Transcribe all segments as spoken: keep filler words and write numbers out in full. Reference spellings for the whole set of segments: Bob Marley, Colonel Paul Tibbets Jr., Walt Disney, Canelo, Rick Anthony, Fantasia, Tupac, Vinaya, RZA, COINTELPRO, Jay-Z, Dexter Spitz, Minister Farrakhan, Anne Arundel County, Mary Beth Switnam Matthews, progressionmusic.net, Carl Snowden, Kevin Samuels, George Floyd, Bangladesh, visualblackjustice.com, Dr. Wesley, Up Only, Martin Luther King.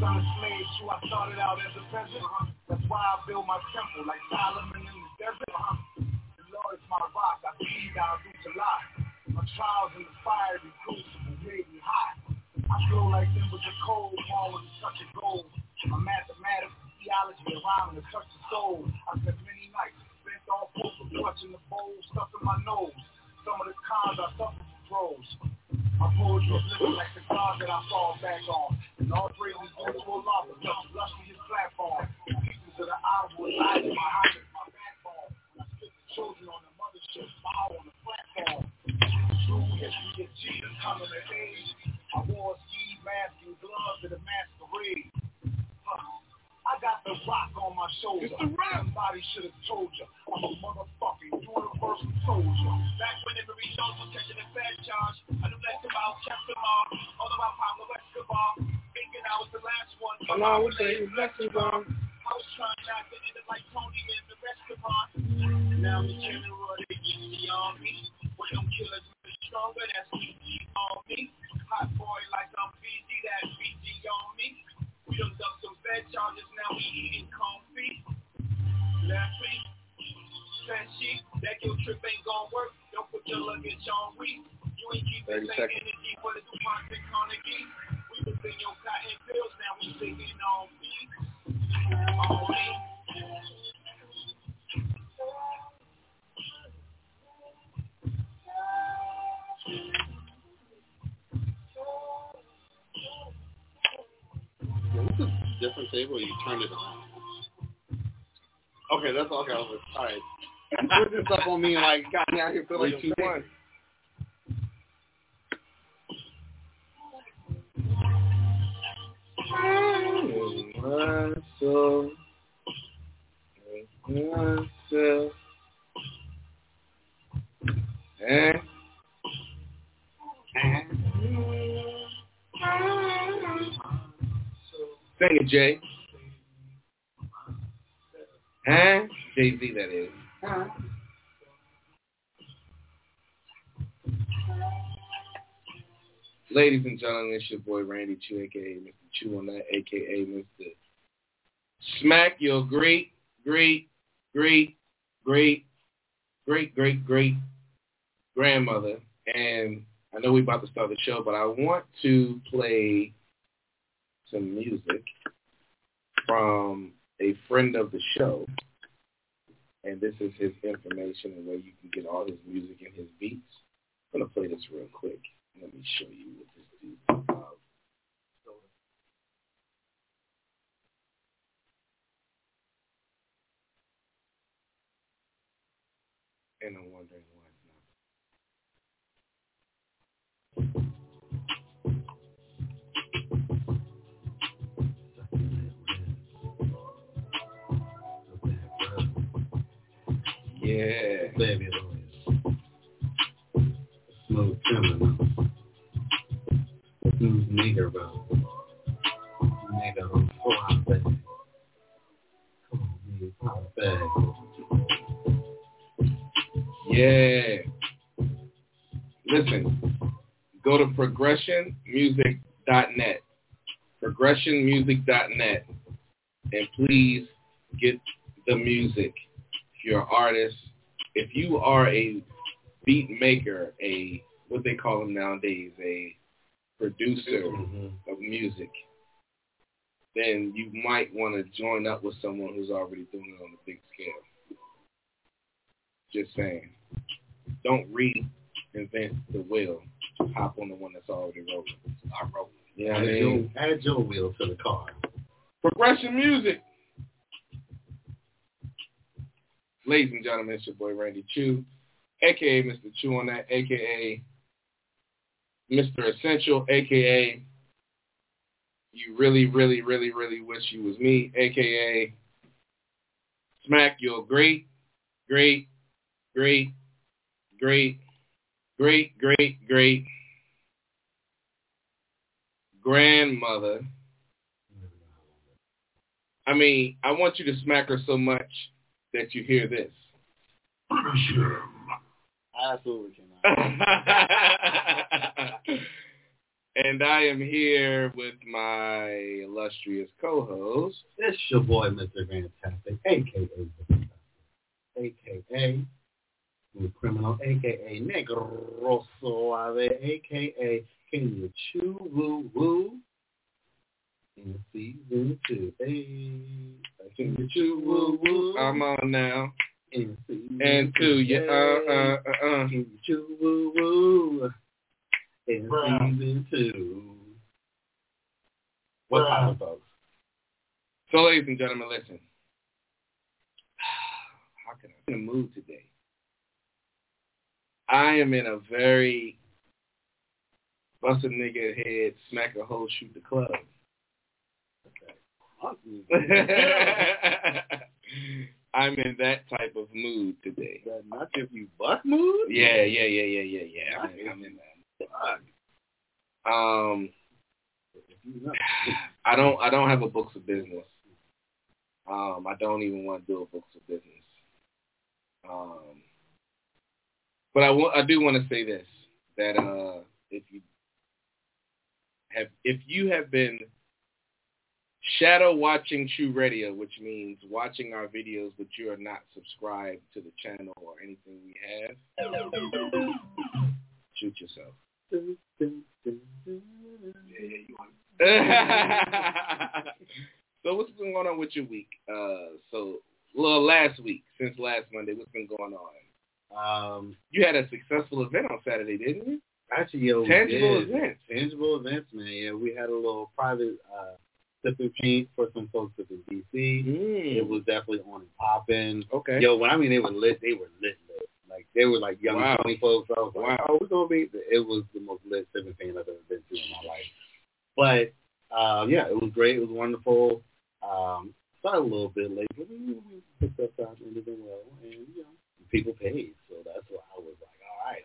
I'm a slave, so I started out as a peasant. That's why I built my temple like Solomon in the desert. The Lord is my rock, I believe I'll reach a lot. My trials in the fire, the crucible made me hot. I feel like there was a cold wall with such a gold. My mathematics, theology, and rhyming is such a soul. I spent many nights spent all over, clutching the bowl, stuff in my nose. Some of the cons I suffered from throws. My poetry is living like the cars that I fall back on. And all three of these boys will love us, lust in his platform. The pieces of the hour will lie in my house and my backbone. I spit the children on the mothership, power on the platform. True history of Jesus coming to age. I wore a ski mask and gloves at a masquerade. Huh. I got the rock on my shoulder. Somebody should have told you. I'm a motherfucking universal soldier. Back when every soldier was catching a bad charge, I knew less about Captain Mark, all about Pablo Escobar. Thinking I was the last one. Along with the blessings on. I was trying not to end it like Tony and the rest of us. Now the general, they keep me on me. When them killers are stronger, that's B G on me. Hot boy like I'm B G, that's B G on me. We done done some bed charges, now we eating coffee. Left feet, fat sheep, that guilt trip ain't gonna work. Don't put your luggage on weak. You ain't keep the same energy for the Tupac and Carnegie. We was in your cotton pills, now we singing on me. On me. This is a different table, you turned it on. Okay, that's all I was. All right. You put this up on me and like got me out here feeling like too much. Myself, myself, and sing it, Jay. Huh? Jay-Z, that is. Huh? Ladies and gentlemen, it's your boy Randy Chew, a k a. Mister Chew on that, a k a. Mister Smack Your Great, Great, Great, Great, Great, Great, Great Grandmother. And I know we're about to start the show, but I want to play some music from a friend of the show, and this is his information and where you can get all his music and his beats. I'm going to play this real quick. Let me show you what this dude is about. And I'm wondering why it's not. Yeah, baby, smooth criminal. Smooth nigger, bro. Nigger on four out back. Come on, nigga, pop back. Yeah. Listen, go to progression music dot net. progression music dot net, and please get the music. If you're an artist, if you are a beat maker, a, what they call them nowadays, a producer mm-hmm. of music, then you might want to join up with someone who's already doing it on a big scale. Just saying. Don't reinvent the wheel. Just hop on the one that's already rolling. It's not rolling. You know what I mean? Your, add your wheel to the car. Progression Music. Ladies and gentlemen, it's your boy Randy Chew, a k a. Mister Chew on that, a k a. Mister Essential, a k a. You really, really, really, really wish you was me, a k a. Smack Your Great, Great, Great, Great, great, great, great grandmother. I mean, I want you to smack her so much that you hear this. I absolutely cannot. And I am here with my illustrious co-host. It's your boy, Mister Fantastic, a k a. a k a. The criminal, a k a. Negro Suave, a k a. Can you chew, woo, woo? In season two, hey. Can you chew, woo, woo? I'm on now. In season and two, yeah, uh, uh, uh, uh. Can you chew, woo, woo? In Bruh. season two. What time, folks? So, ladies and gentlemen, listen. How can I be in the mood today? I am in a very bust a nigga head, smack a hole, shoot the club. Okay. I'm in that type of mood today. That not if you buck mood? Yeah, yeah, yeah, yeah, yeah, yeah. I'm in, I'm in that. Fuck. Um, I don't, I don't have a books of business. Um, I don't even want to do a books of business. Um, but I want, I do want to say this: that uh, if you have, if you have been shadow watching Chew Radio, which means watching our videos, but you are not subscribed to the channel or anything we have, shoot yourself. Yeah, yeah, you want it. So what's been going on with your week? Uh, so well, last week, since last Monday, what's been going on? Um, you had a successful event on Saturday, didn't you? Actually, yo, Tangible events. Tangible events, man. Yeah, we had a little private uh, sipping paint for some folks up in D C. Mm. It was definitely on and popping. Okay. Yo, when I mean they were lit, they were lit lit. Like, they were like young wow. twenty folks. I was like, wow. oh, we're going to be. It was the most lit sipping paint I've ever been to in my life. But, um, yeah, it was great. It was wonderful. Um, started a little bit late, but we picked up time and it went well. And, you know. People paid, so that's why I was like, all right,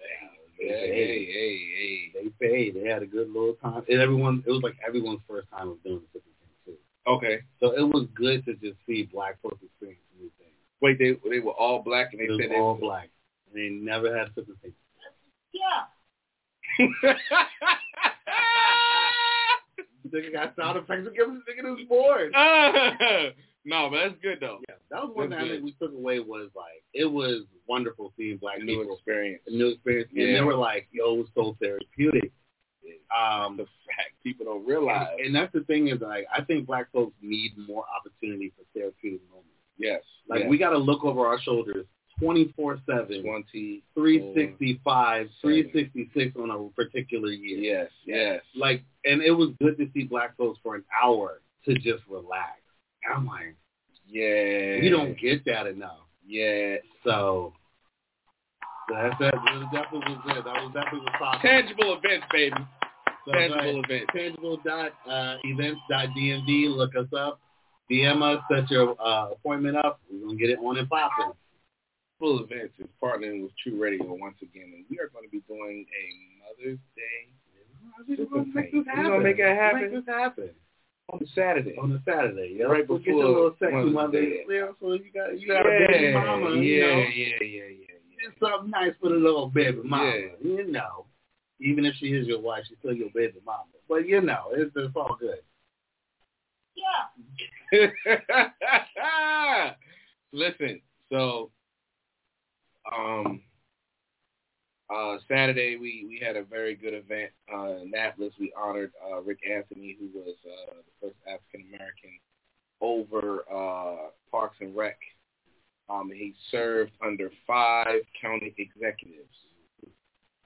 they, yeah, paid. Hey, hey, hey. They paid. They had a good little time. And everyone, it was like everyone's first time of doing the thing, too. Okay. So it was good to just see black folks experience new things. Wait, they they were all black and they it said they were all black. And they never had sipping things. Yeah. The nigga got sound effects and give him the nigga who's bored. No, but that's good, though. Yeah, that was one thing we took away was, like, it was wonderful seeing black people. New experience. A new experience. Yeah. And they were like, yo, it was so therapeutic. Um, the fact people don't realize. And, and that's the thing is, like, I think black folks need more opportunity for therapeutic moments. Yes. Like, yes. We got to look over our shoulders twenty-four seven, three sixty-five, three sixty-six on a particular year. Yes, yes. Like, and it was good to see black folks for an hour to just relax. I'm like, yeah, you don't get that enough. Yeah. So, that's that. That definitely was good. That was definitely was awesome. Tangible events, baby. So tangible like, events. Tangible dot uh, events dot D M V. Look us up. D M us. Set your uh, appointment up. We're gonna get it on and popping. Full events is partnering with Chew Radio once again, and we are going to be doing a Mother's Day. We're gonna make this happen. We're gonna make it happen. Make this happen. On the Saturday. On the Saturday, yeah. Right before we'll get a little sexy Monday. Yeah, so you got you got yeah, a baby mama, yeah, you know. Yeah, yeah, yeah, yeah, yeah. It's something nice for the little baby mama, yeah. You know. Even if she is your wife, she's still your baby mama. But you know, it's, it's all good. Yeah. Listen, so um, uh, Saturday we, we had a very good event uh, in Annapolis. We honored uh, Rick Anthony, who was uh, the first African American over uh, Parks and Rec. Um, he served under five county executives,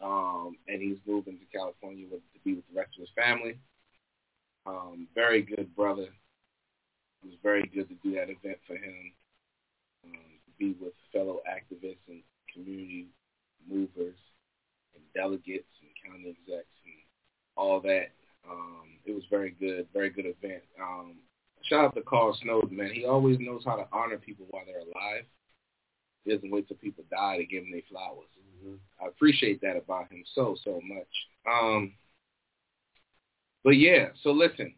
um, and he's moving to California with, to be with the rest of his family. Um, very good brother. It was very good to do that event for him, um, to be with fellow activists and community movers and delegates and county execs and all that. Um, it was very good, very good event. Um, shout out to Carl Snowden, man. He always knows how to honor people while they're alive. He doesn't wait till people die to give him their flowers. Mm-hmm. I appreciate that about him so, so much. Um, but, yeah, so listen.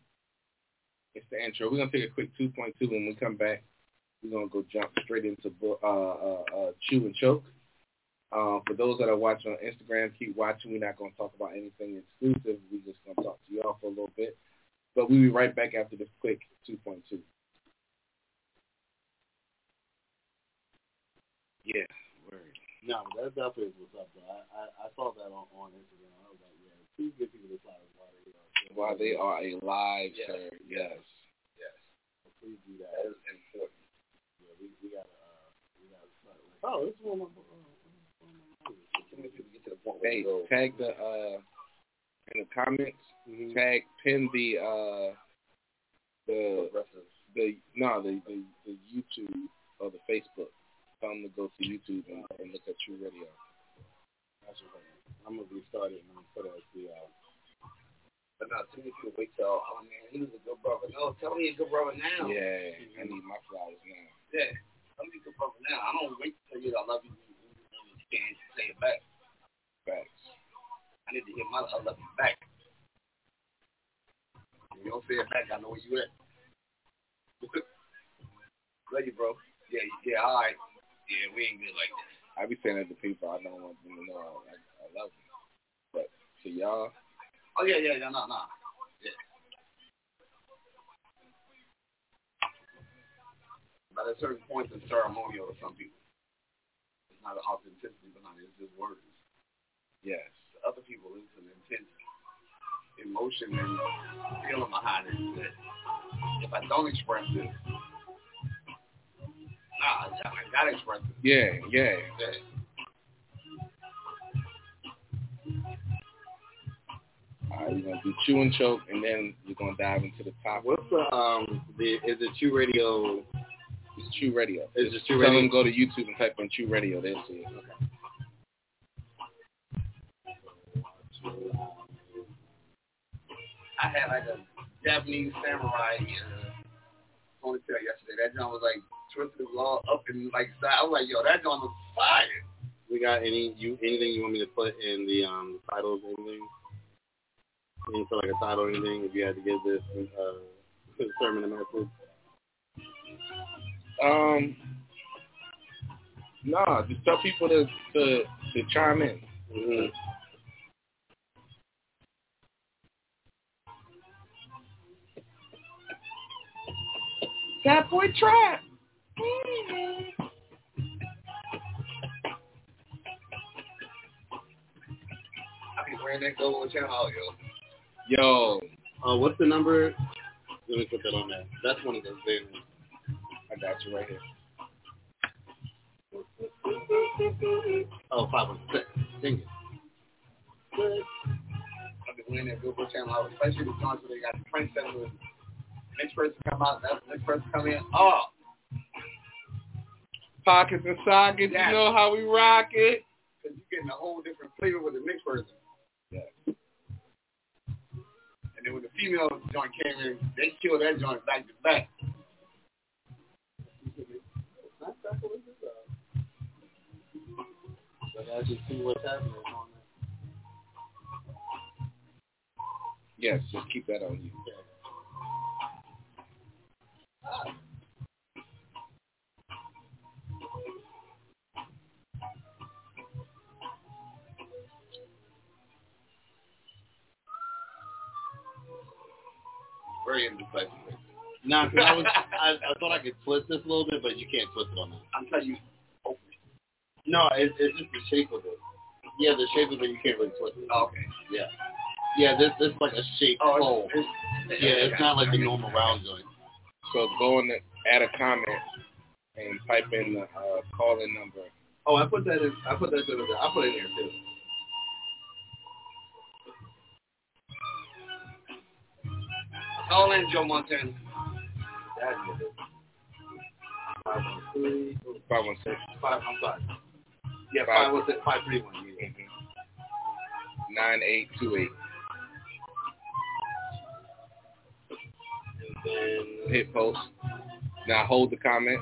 It's the intro. We're going to take a quick two point two. When we come back, we're going to go jump straight into uh, uh, uh, Chew and Choke. Uh, for those that are watching on Instagram, keep watching. We're not going to talk about anything exclusive. We're just going to talk to y'all for a little bit. But we'll be right back after this quick two point two. Yeah, word. No, that definitely is what's up, though. I, I, I saw that on, on Instagram. I was like, yeah, please give people the flowers while they are. While they are alive, yes. Sir. Yes. Yes. So please do that. That is important. Yeah, we, we got to uh, we gotta start with it. Oh, it's one of my... Hey, tag the uh in the comments. Mm-hmm. Tag pin the uh the the no the, the the YouTube or the Facebook. Tell them to go to YouTube and, and look at True Radio. That's right. I'm gonna restart it and I'm gonna put out the. Uh, but no, too many people wait till oh man, he was a good brother. No, tell me he's a good brother now. Yeah, mm-hmm. I need my flowers now. Yeah, tell me he's a good brother now. I don't wait till you. I love you. Can't say it back. Facts. I need to hear my love back. If you don't say it back, I know where you at. Love you, bro. Yeah, yeah, all right. Yeah, we ain't good like that. I be saying that to people. I don't want them to know I, I love them. But to y'all. Oh, yeah, yeah, yeah, nah, nah. Yeah. But at certain points, it's ceremonial to some people. Not the authenticity behind it, it's just words. Yes. To other people, it's an intense emotion and feeling behind it. That if I don't express it, nah, I gotta express it. Yeah, yeah. yeah. All right, we're gonna do Chew and Choke, and then we're gonna dive into the top. What's the um? The is it Chew Radio? It's Chew Radio. It's just Chew Radio. Tell them go to YouTube and type in Chew Radio. They'll see it. Okay. I had like a Japanese samurai uh, ponytail yesterday. That joint was like twisted all up and like side. I was like, yo, that joint was fire. We got any you anything you want me to put in the um titles or anything? Anything for like a title or anything? If you had to give this uh, sermon a message. Um, no, nah, just tell people to to, to chime in. Mm-hmm. That boy Trap. Mm-hmm. I be wearing that gold with y'all, yo. Yo, uh, what's the number? Let me put that on there. That's one of those things. I got you right here. Oh, five one six. Dang it. I've been winning that Billboard channel. I was especially with John, so they got the Prince that was next person come out, that's the next person come in. Oh. Pockets and sockets, yeah. You know how we rock it. Because you're getting a whole different flavor with the next person. Yeah. And then when the female joint came in, they killed that joint back to back. I just see what's happening on that. Yes, just keep that on you. Ah. Very indecisive. Nah, I, was, I, I thought I could twist this a little bit, but you can't twist it on that. I'm telling you. No, it's, it's just the shape of it. Yeah, the shape of it, you can't really twist it. Oh, okay. Yeah. Yeah, this this like a shaped oh, hole. It's, it's, yeah, yeah, it's not like the normal round joint. So go and add a comment and type in the uh, call-in number. Oh, I put that in. I put that in. I put it in here, too. Call in, Joe Montana. That's it. five one three. five one six. five one five. Yeah, five was it? Five three one. Mm-hmm. Nine eight two eight. And then hit post. Now hold the comment.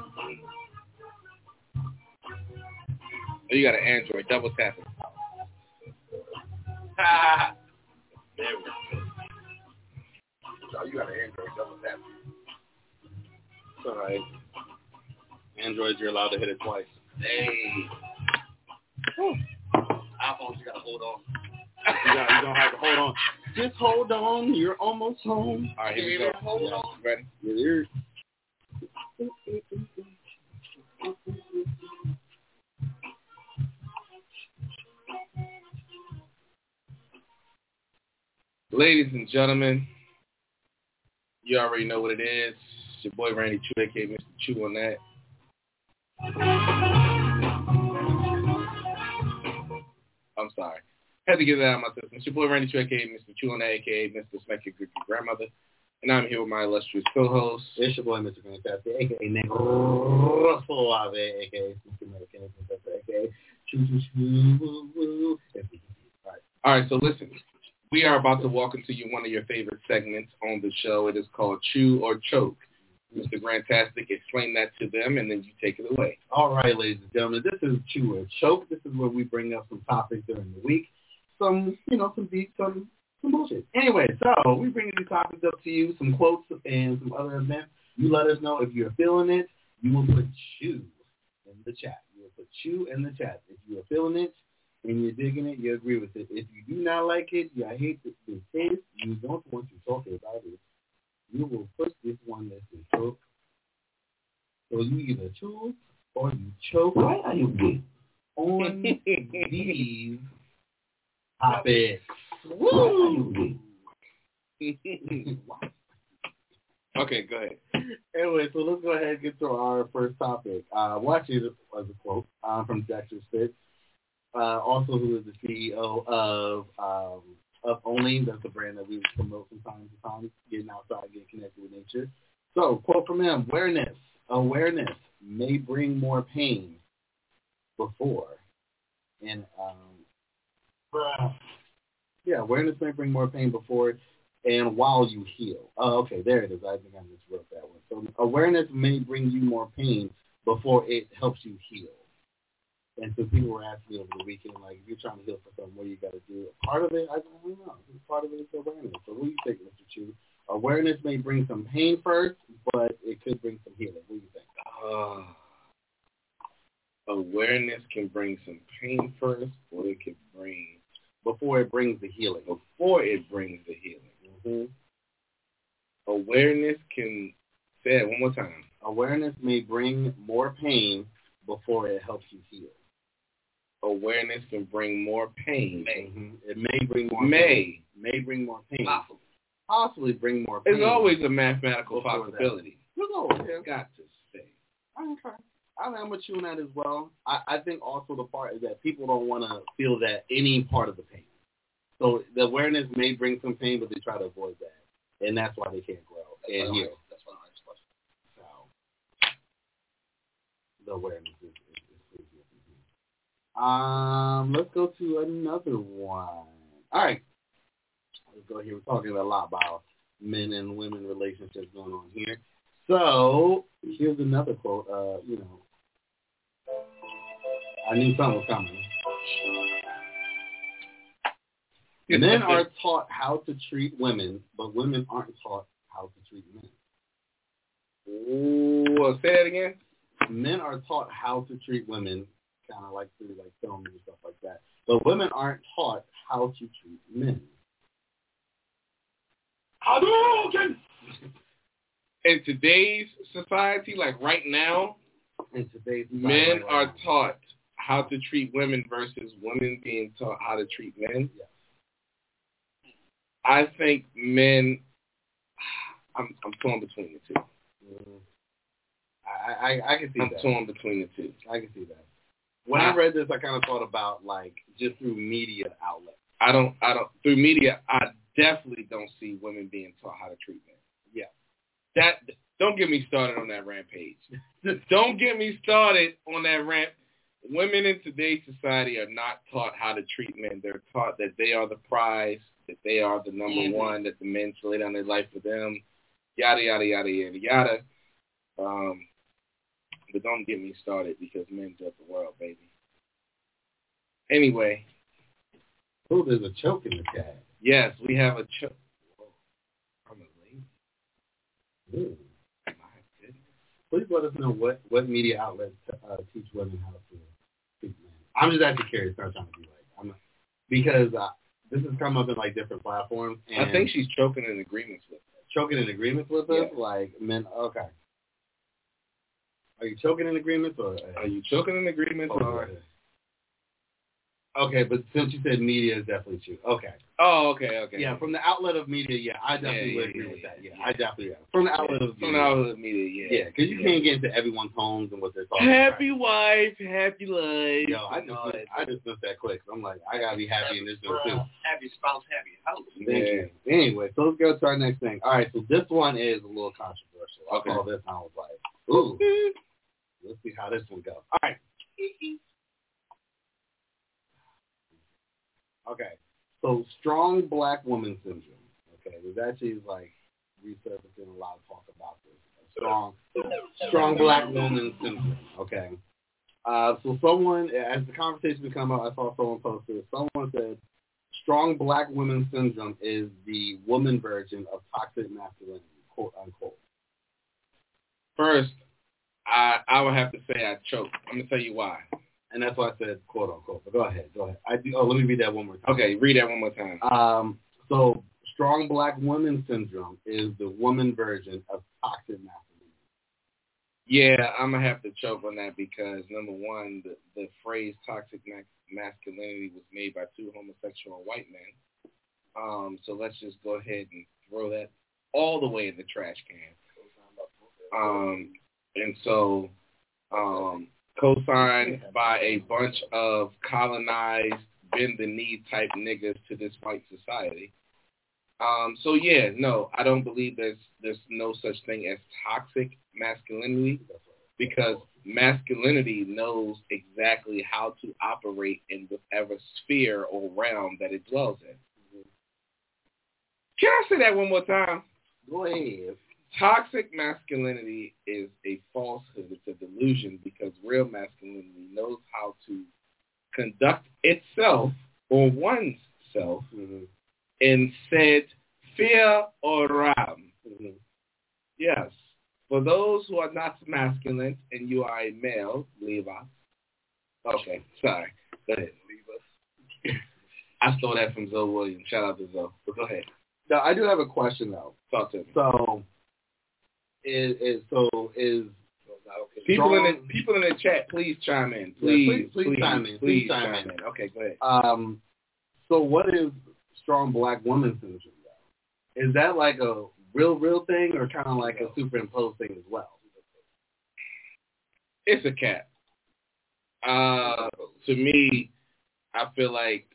Oh, you got an Android. Double tap it. There we go. Oh, you got an Android. Double tap it. It's all right. Androids, you're allowed to hit it twice. Hey. Whew. iPhones, you got to hold on. you, gotta, you don't have to hold on. Just hold on. You're almost home. All right, here you we go. Hold yeah. on. Ready? You're here. Ladies and gentlemen, you already know what it is. It's your boy Randy Chew, aka Mister Chew on that. I'm sorry. Had to get that out of my system. It's your boy Randy Chew, aka Mister Chew on that, aka Mister Smack Your Greek Grandmother. And I'm here with my illustrious co-host. It's your boy, Mister Fantastic, a k a. Negro Suave, a k a. Mister American, a k a. All right, so listen. We are about to welcome to you one of your favorite segments on the show. It is called Chew or Choke. Mister Fantastic, explain that to them, and then you take it away. All right, ladies and gentlemen. This is Chew or Choke. This is where we bring up some topics during the week. Some, you know, some deep, some... Some bullshit. Anyway, so we bring these topics up to you, some quotes and some other events. You let us know if you're feeling it. You will put chew in the chat. You will put chew in the chat. If you are feeling it and you're digging it, you agree with it. If you do not like it, you hate this, this taste, you don't want to talk about it, you will push this one that's in choke. So you either chew or you choke. Why are you good? On these topics. Woo! Okay, go ahead. Anyway, so let's go ahead and get to our first topic. Uh, well, actually, this was a quote uh, from Dexter Spitz, uh, also who is the C E O of um, Up Only. That's a brand that we promote from time to time, getting outside, getting connected with nature. So, quote from him, awareness, awareness may bring more pain before. And, um, Yeah, awareness may bring more pain before and while you heal. Oh, okay, there it is. I think I miswrote that one. So awareness may bring you more pain before it helps you heal. And so people were asking me over the weekend, like, if you're trying to heal for something, what do you got to do? Part of it, I don't know. Part of it is awareness. So what do you think, Mister Chu? Awareness may bring some pain first, but it could bring some healing. What do you think? Uh, awareness can bring some pain first, or it can bring... Before it brings the healing. Before it brings the healing. Mm-hmm. Awareness can, say it one more time. Awareness may bring more pain before it helps you heal. Awareness can bring more pain. Mm-hmm. It may bring more may. pain. May. May bring more pain. Possibly. Possibly bring more pain. There's always a mathematical possibility. There's always got to stay. Okay. I mean, I'm with you on that as well. I, I think also the part is that people don't want to feel that any part of the pain. So the awareness may bring some pain, but they try to avoid that. And that's why they can't grow. That's and heal. That's one of my questions. So the awareness is, is, is, is, is, is. Um, let's go to another one. All right. Let's go here. We're talking a lot about men and women relationships going on here. So here's another quote, uh, you know. I knew something was coming. Men are taught how to treat women, but women aren't taught how to treat men. Ooh, say that again. Men are taught how to treat women, kind of like through like films and stuff like that, but women aren't taught how to treat men. How do you get? In today's society, like right now, in today's men right are now. taught how to treat women versus women being taught how to treat men. Yes. I think men, I'm, I'm torn between the two. Mm-hmm. I, I, I can see I'm that. I'm torn between the two. I can see that. When I, I read this, I kind of thought about like just through media outlets. I don't, I don't, through media, I definitely don't see women being taught how to treat men. Yeah. That don't get me started on that rampage. Don't get me started on that ramp. Women in today's society are not taught how to treat men. They're taught that they are the prize, that they are the number mm-hmm. one, that the men should lay down their life for them, yada, yada, yada, yada, yada. Um, but don't get me started because men judge the world, baby. Anyway. Oh, there's a choke in the tag. Yes, we have a choke. I'm a lady. My goodness. Please let us know what, what media outlets to, uh, teach women how to speak. I'm just actually curious. I'm trying to be like, I'm not, because uh, this has come up in like different platforms. And I think she's choking in agreements with us. Choking in agreements with us? Yeah. Like, men, okay. Are you choking in agreements or are you choking in agreements oh, or? Okay, but since you said media is definitely true. Okay. Oh, okay, okay. Yeah, from the outlet of media, yeah, I definitely yeah, would yeah, agree yeah, with that. Yeah, yeah, I definitely. From the outlet yeah, of from the outlet of media, yeah. Yeah, because you yeah. can't get into everyone's homes and what they're talking happy about. Happy wife, happy life. Yo, I just oh, I just missed that quick. I'm like, I gotta be happy in this room too. Happy spouse, happy house. Thank yeah. you. Anyway, so let's go to our next thing. All right, so this one is a little controversial. I okay. saw this and I was like, ooh, let's see how this one goes. All right. Okay, so strong black woman syndrome. Okay, there's actually like resurfacing a lot of talk about this. Strong, strong black woman syndrome. Okay, uh, so someone, as the conversation became up, I saw someone post this. Someone said, "Strong black woman syndrome is the woman version of toxic masculinity," quote unquote. First, I I would have to say I choked. I'm gonna tell you why. And that's why I said quote unquote. But go ahead, go ahead. I do, oh, let me read that one more time. Okay, read that one more time. Um, so strong black woman syndrome is the woman version of toxic masculinity. Yeah, I'm gonna have to choke on that because number one, the, the phrase toxic masculinity was made by two homosexual white men. Um, so let's just go ahead and throw that all the way in the trash can. Um, and so. Um, co-signed by a bunch of colonized, bend-the-knee type niggas to this white society. Um, so, yeah, no, I don't believe there's there's no such thing as toxic masculinity because masculinity knows exactly how to operate in whatever sphere or realm that it dwells in. Can I say that one more time? Go ahead. Toxic masculinity is a falsehood. It's a delusion because real masculinity knows how to conduct itself or one's self mm-hmm. in said fear or ram. Mm-hmm. Yes. For those who are not masculine and you are a male, leave us. Okay, sorry. Go ahead. Leave us. I stole that from Zoe Williams. Shout out to Zoe. But go ahead. Now, I do have a question, though. Talk to me. So... Is, is so is people strong, in the, people in the chat? Please chime in. Please, yeah, please, please, please chime in. Please, please chime, chime in. in. Okay, go ahead. Um, so what is strong black woman syndrome? Though? Is that like a real, real thing, or kind of like a superimposed thing as well? It's a cap. Uh, to me, I feel like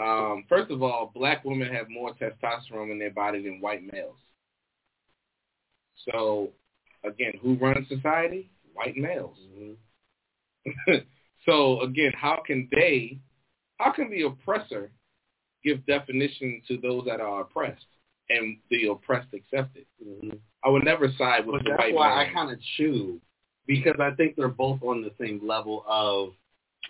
um, first of all, black women have more testosterone in their body than white males. So, again, who runs society? White males. Mm-hmm. So, again, how can they, how can the oppressor give definition to those that are oppressed and the oppressed accept it? Mm-hmm. I would never side with but the white man. That's why I kind of chew, because I think they're both on the same level of,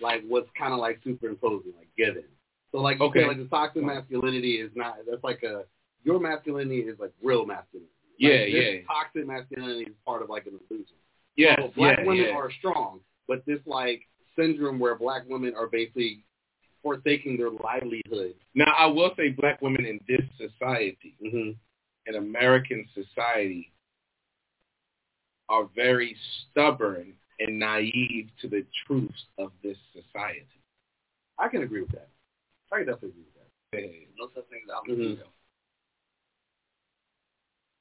like, what's kind of like superimposing, like given. So, like, okay. You know, like the toxic masculinity is not, that's like a, your masculinity is like real masculinity. Like yeah, this yeah. Toxic masculinity is part of like an illusion. Yeah, so black yeah, women yeah. are strong, but this like syndrome where black women are basically forsaking their livelihood. Now, I will say, black women in this society, mm-hmm. in American society, are very stubborn and naive to the truths of this society. I can agree with that. I can definitely agree with that. Hey, no such thing as mm-hmm.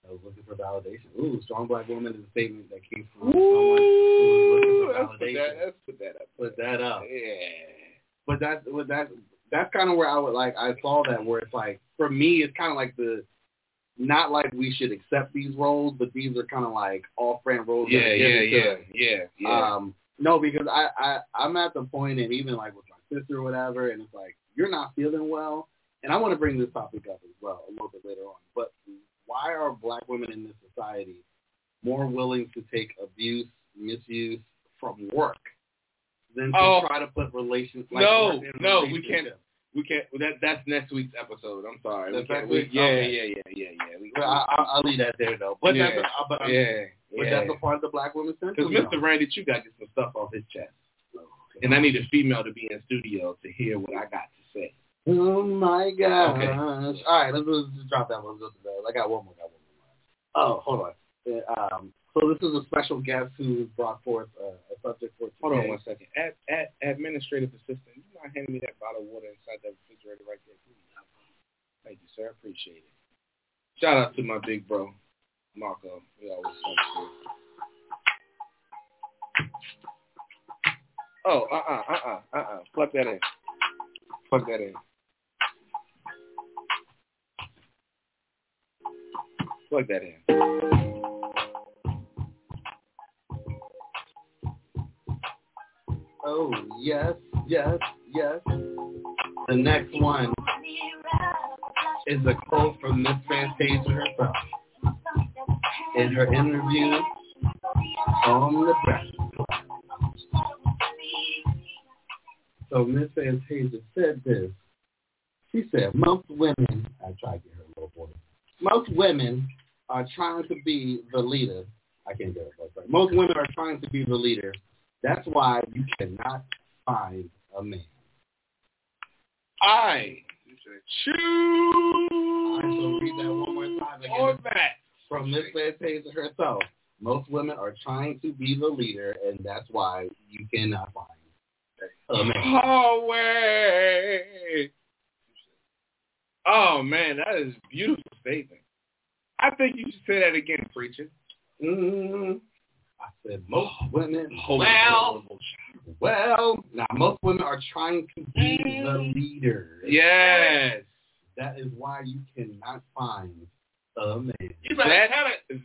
I was looking for validation. Ooh, strong black woman is a statement that came from someone who was looking for validation. Let's put that up. Put that up. Yeah. But that's that's that's kind of where I would like. I saw that where it's like for me, it's kind of like the not like we should accept these roles, but these are kind of like off-brand roles. Yeah, yeah, yeah, yeah, yeah. Um, no, because I, I I'm at the point, and even like with my sister or whatever, and it's like you're not feeling well, and I want to bring this topic up as well a little bit later on, but. Why are black women in this society more willing to take abuse, misuse from work than to oh, try to put relations. Like no, no, relations. we can't. We can't. That that's next week's episode. I'm sorry. That's we next week. Yeah, okay. yeah, yeah, yeah, yeah. We, well, I, I'll, I'll leave that there though. But yeah, that's a, but, yeah, yeah, but that's a part of the Black Women's Center. Because Mister Randy Chew got just some stuff off his chest, and I need a female to be in studio to hear what I got to say. Oh my gosh! Okay. All right, let's, let's just drop that one. Let's go to that. I got one more. Got one more. Oh, hold on. Um, so this is a special guest who brought forth uh, a subject for today. Hold on one second. Ad, ad, administrative assistant, you mind handing me that bottle of water inside that refrigerator right there? Thank you, sir. I appreciate it. Shout out to my big bro, Marco. We always come to. Oh, uh-uh, uh-uh, uh-uh. Plug that in. Plug that in. Plug that in. Oh, yes, yes, yes. The next one is a quote from Miss Fantasia herself in her interview on the press. So Miss Fantasia said this. She said, most women, I try to get her a little boy. Most women are trying to be the leader. I can't get it. Right. Most women are trying to be the leader. That's why you cannot find a man. I choose. I shall read that one more time again. Or that. From Miss Fantasia herself. Most women are trying to be the leader, and that's why you cannot find a man. Hallway. Oh, man, that is a beautiful statement. I think you should say that again, preacher. Mm-hmm. I said most women, well, well, now most women are trying to be the leader. Yes. That is why you cannot find a man. That,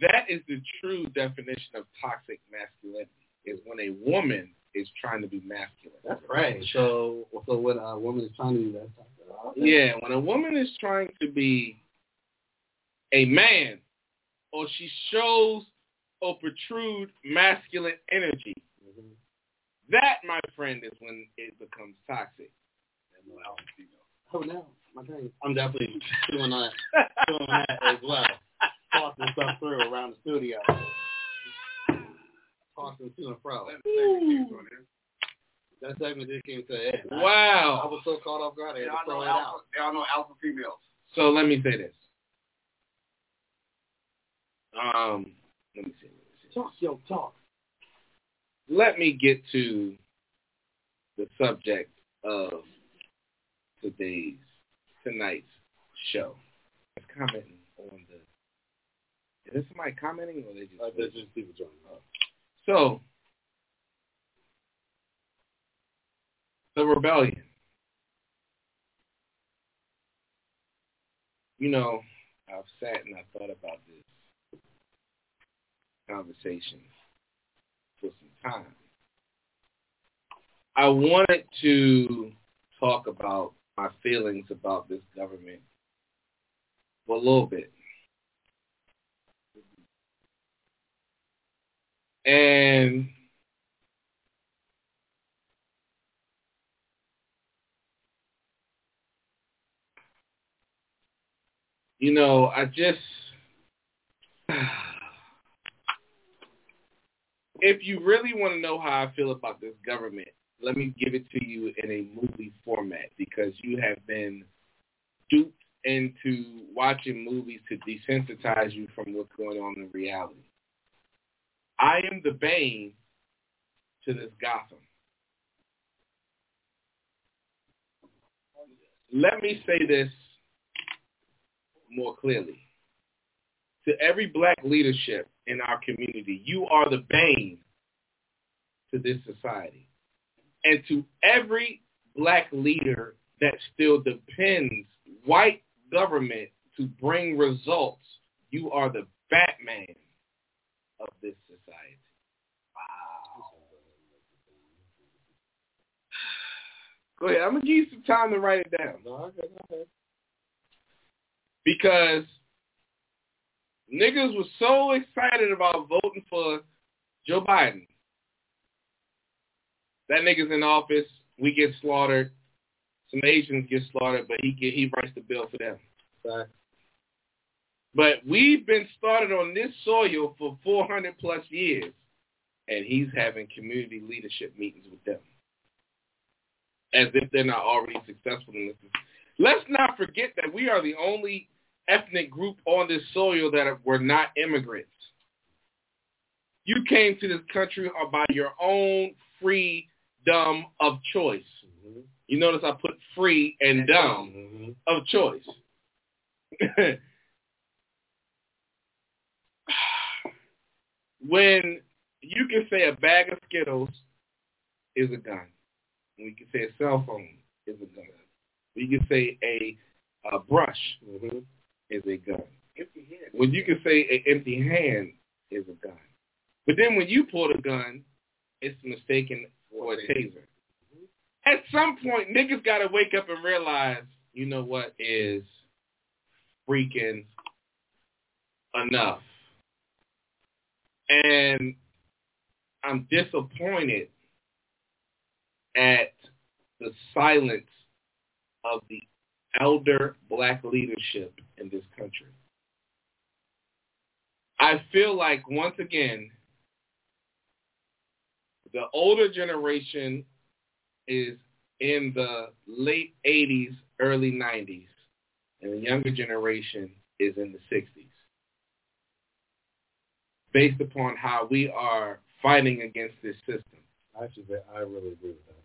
that is the true definition of toxic masculinity, is when a woman is trying to be masculine. That's right. So, so when a woman is trying to be that, yeah, when a woman is trying to be a man, or she shows or protrude masculine energy. Mm-hmm. That, my friend, is when it becomes toxic. Oh, no. My God. I'm definitely doing that, doing that as well. Tossing stuff through around the studio. Tossing to and fro. That segment just came to an end. Wow. I, I was so caught off guard. I had to throw it out. They all know alpha females. So let me say this. Um... Let me see. Talk, yo, talk. Let me get to the subject of today's, tonight's show. It's commenting on the... Is this somebody commenting or they just... Uh, there's just people joining up. So, the rebellion. You know, I've sat and I thought about this conversation for some time. I wanted to talk about my feelings about this government for a little bit. And you know, I just if you really want to know how I feel about this government, let me give it to you in a movie format, because you have been duped into watching movies to desensitize you from what's going on in reality. I am the bane to this Gotham. Let me say this more clearly. To every black leadership in our community, you are the bane to this society. And to every black leader that still depends white government to bring results, you are the Batman of this society. Wow. Go ahead. I'm going to give you some time to write it down. No, okay, go ahead. Because niggas was so excited about voting for Joe Biden That nigga's in office. We get slaughtered. Some Asians get slaughtered, but he get, he writes the bill for them. Right. But we've been started on this soil for four hundred plus years, and he's having community leadership meetings with them, as if they're not already successful in this. Let's not forget that we are the only ethnic group on this soil that were not immigrants. You came to this country by your own freedom of choice. Mm-hmm. You notice I put free and dumb mm-hmm. of choice. When you can say a bag of Skittles is a gun. We can say a cell phone is a gun. We can say a, a brush mm-hmm. is a gun. Empty hand. When you can say an empty hand is a gun. But then when you pull the gun, it's mistaken for a taser. Mm-hmm. At some point, niggas got to wake up and realize, you know what is freaking enough. And I'm disappointed at the silence of the elder black leadership in this country. I feel like, once again, the older generation is in the late eighties, early nineties, and the younger generation is in the sixties, based upon how we are fighting against this system. Actually, I really agree with that.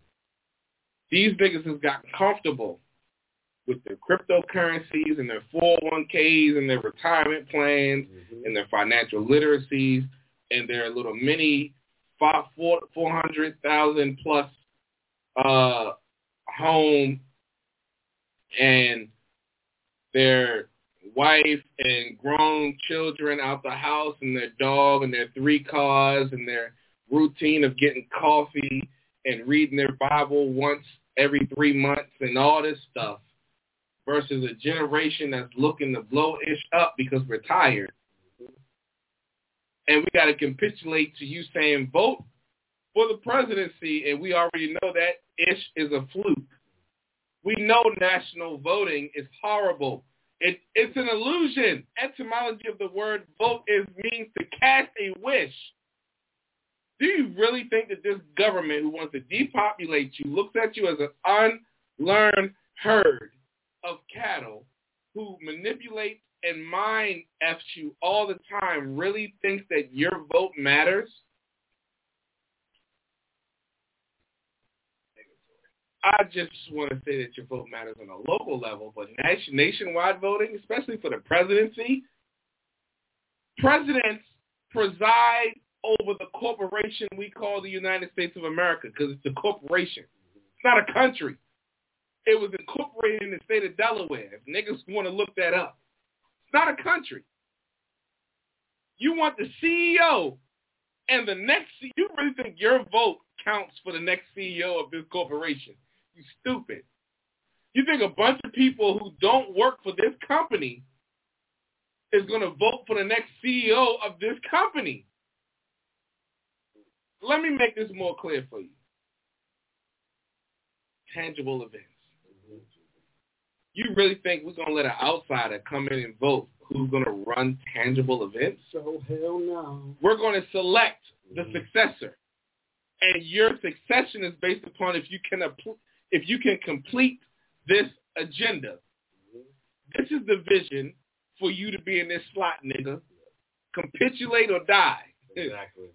These niggas have gotten comfortable with their cryptocurrencies and their four oh one k's and their retirement plans mm-hmm. and their financial literacies and their little mini four hundred thousand plus uh, home and their wife and grown children out the house and their dog and their three cars and their routine of getting coffee and reading their Bible once every three months and all this stuff, versus a generation that's looking to blow ish up because we're tired. And we got to capitulate to you saying vote for the presidency, and we already know that ish is a fluke. We know national voting is horrible. It, it's an illusion. Etymology of the word vote is means to cast a wish. Do you really think that this government who wants to depopulate you looks at you as an unlearned herd of cattle who manipulates and mind F's you all the time really thinks that your vote matters? I just want to say that your vote matters on a local level, but nation- nationwide voting, especially for the presidency, presidents preside over the corporation we call the United States of America, because it's a corporation. It's not a country. It was incorporated in the state of Delaware. If niggas want to look that up. It's not a country. You want the C E O and the next C E O. You really think your vote counts for the next C E O of this corporation? You stupid. You think a bunch of people who don't work for this company is going to vote for the next C E O of this company? Let me make this more clear for you. Tangible events. You really think we're going to let an outsider come in and vote who's going to run tangible events? So hell no. We're going to select the successor. And your succession is based upon if you can if you can complete this agenda. This is the vision for you to be in this slot, nigga. Capitulate or die. Exactly.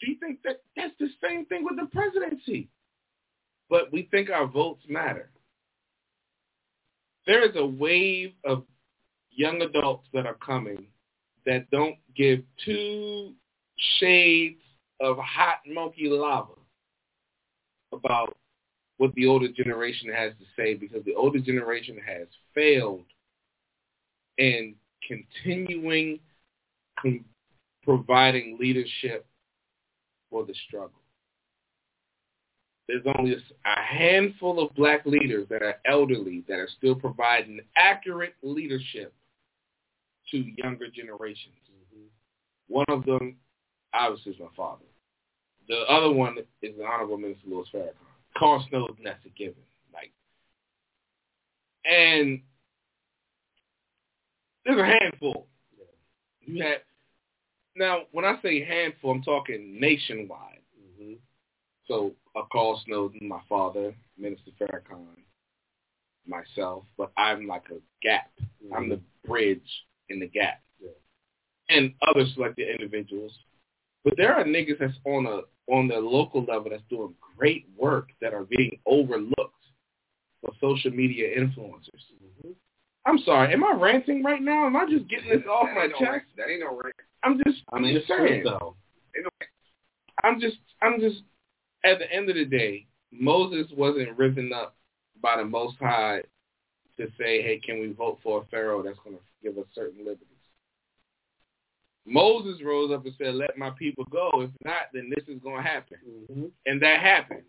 Do you think that that's the same thing with the presidency? But we think our votes matter. There is a wave of young adults that are coming that don't give two shades of hot monkey lava about what the older generation has to say, because the older generation has failed in continuing com- providing leadership for the struggle. There's only a handful of black leaders that are elderly that are still providing accurate leadership to younger generations. Mm-hmm. One of them, obviously, is my father. The other one is the Honorable Minister Louis Farrakhan. Carl Snowden, that's a given. Like, and there's a handful. Yeah. You had, now, when I say handful, I'm talking nationwide. Mm-hmm. So, uh, Carl Snowden, my father, Minister Farrakhan, myself, but I'm like a gap. Mm-hmm. I'm the bridge in the gap. Yeah. And other selected individuals. But there are niggas that's on a on the local level that's doing great work that are being overlooked for social media influencers. Mm-hmm. I'm sorry, am I ranting right now? Am I just getting this off that my chest? No, that ain't no rant. I'm just I'm just saying. Though. I'm just I'm just at the end of the day, Moses wasn't risen up by the Most High to say, hey, can we vote for a pharaoh that's going to give us certain liberties? Moses rose up and said, let my people go. If not, then this is going to happen. Mm-hmm. And that happened.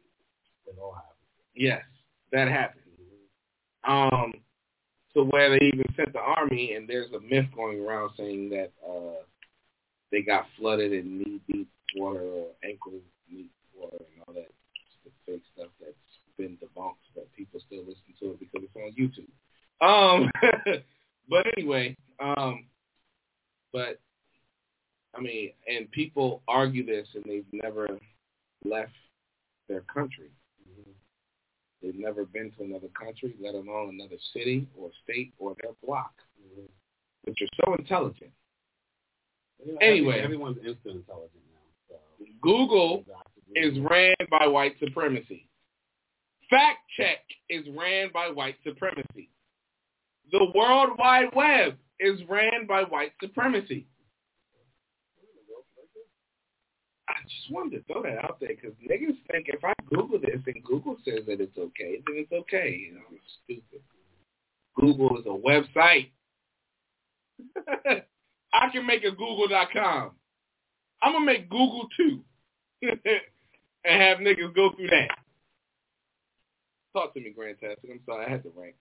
It all happened. Yes, that happened. Mm-hmm. Um, so where they even sent the army, and there's a myth going around saying that uh, they got flooded in knee-deep water or ankle-deep water and all that fake stuff that's been debunked, but people still listen to it because it's on YouTube. Um, but anyway, um, but... I mean, and people argue this, and they've never left their country. Mm-hmm. They've never been to another country, let alone another city or state or their block, mm-hmm. which are so intelligent. Yeah, anyway. I mean, everyone's instant intelligent now. So. Google is ran by white supremacy. Fact check is ran by white supremacy. The World Wide Web is ran by white supremacy. I just wanted to throw that out there because niggas think if I Google this and Google says that it's okay, then it's okay. You know, I'm stupid. Google is a website. I can make a Google dot com. I'm going to make Google too and have niggas go through that. Talk to me, Grand Tastic. I'm sorry. I had to rank.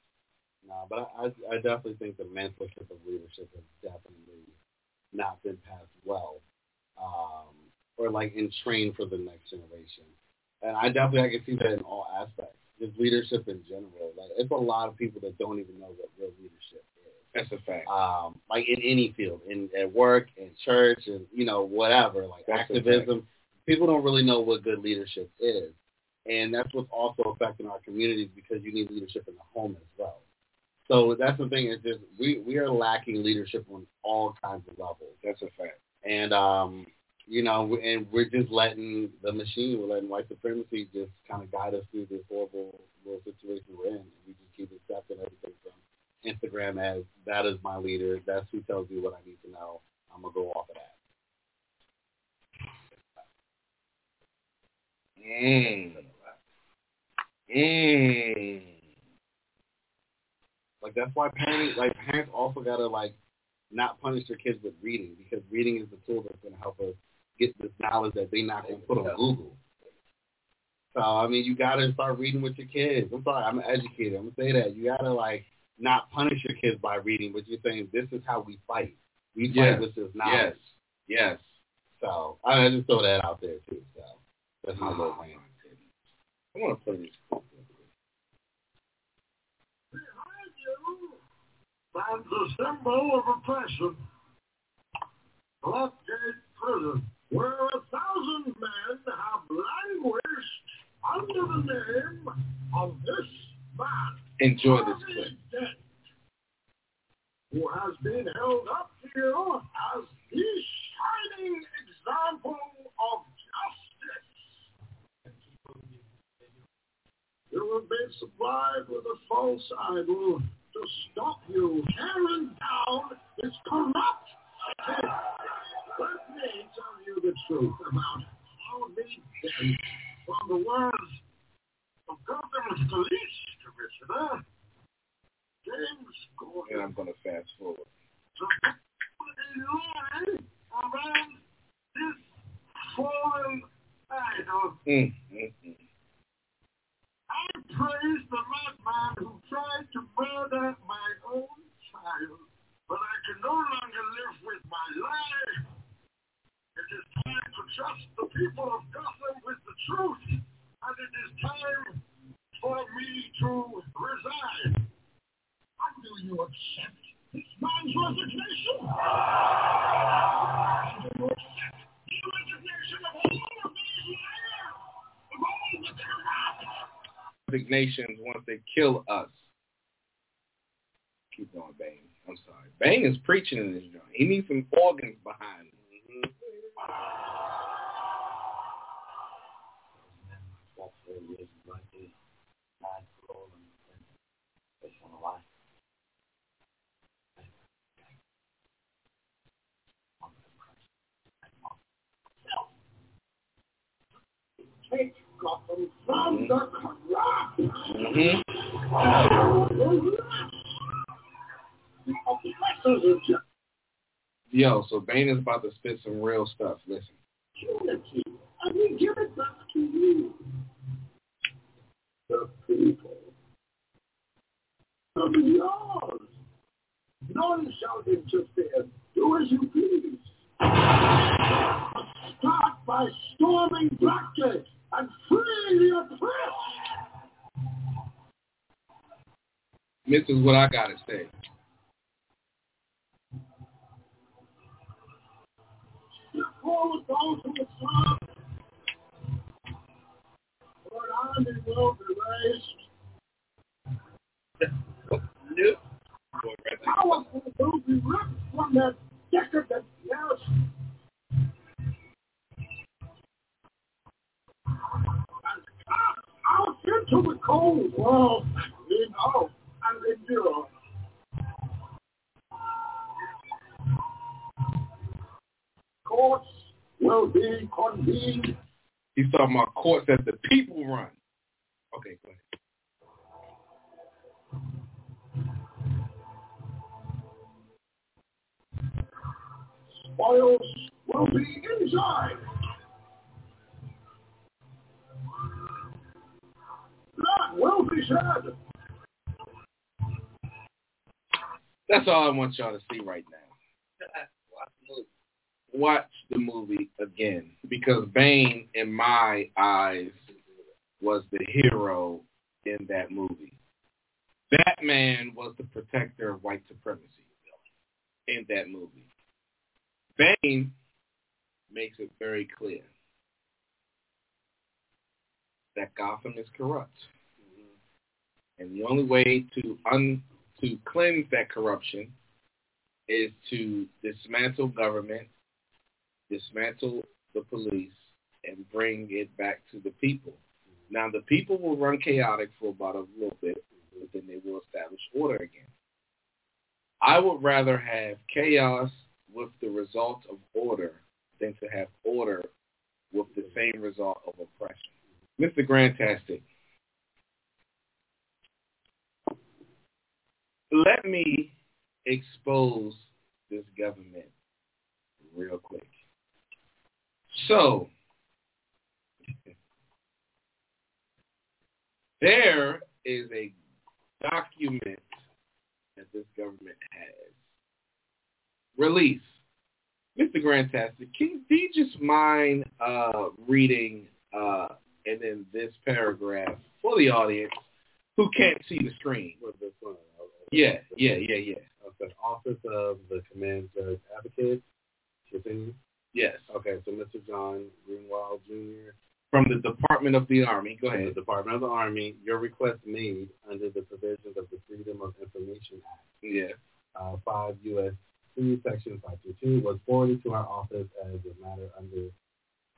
Nah, but I, I definitely think the mentorship of leadership has definitely not been passed well. Um, or like in train for the next generation. And I definitely, I can see that in all aspects. Just leadership in general. Like, it's a lot of people that don't even know what real leadership is. That's a fact. Um, like in any field, in at work, in church, and, you know, whatever, like that's activism. People don't really know what good leadership is. And that's what's also affecting our communities because you need leadership in the home as well. So that's the thing is just we, we are lacking leadership on all kinds of levels. That's a fact. And, um... you know, and we're just letting the machine, we're letting white supremacy just kind of guide us through this horrible world situation we're in. And we just keep accepting everything from Instagram as, that is my leader, that's who tells me what I need to know, I'm going to go off of that. Mmm. Mmm. Like, that's why parents, like, parents also got to, like, not punish their kids with reading because reading is the tool that's going to help us get this knowledge that they're not going to put on Google. So, I mean, you got to start reading with your kids. I'm sorry, I'm an educator. I'm going to say that. You got to, like, not punish your kids by reading, but you're saying this is how we fight. We fight yes. with this knowledge. Yes, yes. So, I, mean, I just throw that out there, too. So, that's my little rant. I want to play this. And the symbol of oppression, Blackgate Prison, where a thousand men have languished under the name of this man. Enjoy this clip. Who has been held up here as the shining example of justice. You have been supplied with a false idol to stop you tearing down this corrupt state. Let me tell you the truth about it. I'll need them from the words of Governor's Police Commissioner James Gordon. And I'm going to fast forward. To the glory around this fallen idol. Mm-hmm. I praise the madman who tried to murder my own child, but I can no longer live with my life. It is time to just the people of Gotham with the truth, and it is time for me to resign. I knew you accept this man's resignation. I do accept the resignation of all of these liars, of all the corrupt resignations once they kill us. Keep going, Bang. I'm sorry. Bang is preaching in this joint. He needs some organs behind him. Mm-hmm. Mm-hmm. Yo, so Bane is about to spit some real stuff. Listen. I mean, give it back to you. The people. Of yours. None shall interfere. Do as you please. Start by storming Blackgate and free the oppressed. This is what I gotta say. All of those who are strong, for an army will be raised. Yep. The powerful will be ripped from that decadent nation. And cast out into the cold world, we know and endure. Courts will be convened. He's talking about courts that the people run. Okay, go ahead. Spoils will be inside. Blood will be shed. That's all I want y'all to see right now. Watch the movie again, because Bane, in my eyes, was the hero in that movie. That man was the protector of white supremacy in that movie. Bane makes it very clear that Gotham is corrupt. And the only way to un- to cleanse that corruption is to dismantle government, dismantle the police, and bring it back to the people. Now, the people will run chaotic for about a little bit, but then they will establish order again. I would rather have chaos with the result of order than to have order with the same result of oppression. Mister Fantastic, let me expose this government real quick. So, there is a document that this government has released. Mister Fantastic, can you just mind uh, reading uh, and then this paragraph for the audience who can't see the screen? Yeah, yeah, yeah, yeah. Okay. Office of the Command Judge Advocate. Continue. Yes. Okay, so Mister John Greenwald, Junior From the Department of the Army. Go ahead. The Department of the Army, your request made under the provisions of the Freedom of Information Act. Yes. Uh, five U S C Section five twenty-two was forwarded to our office as a matter under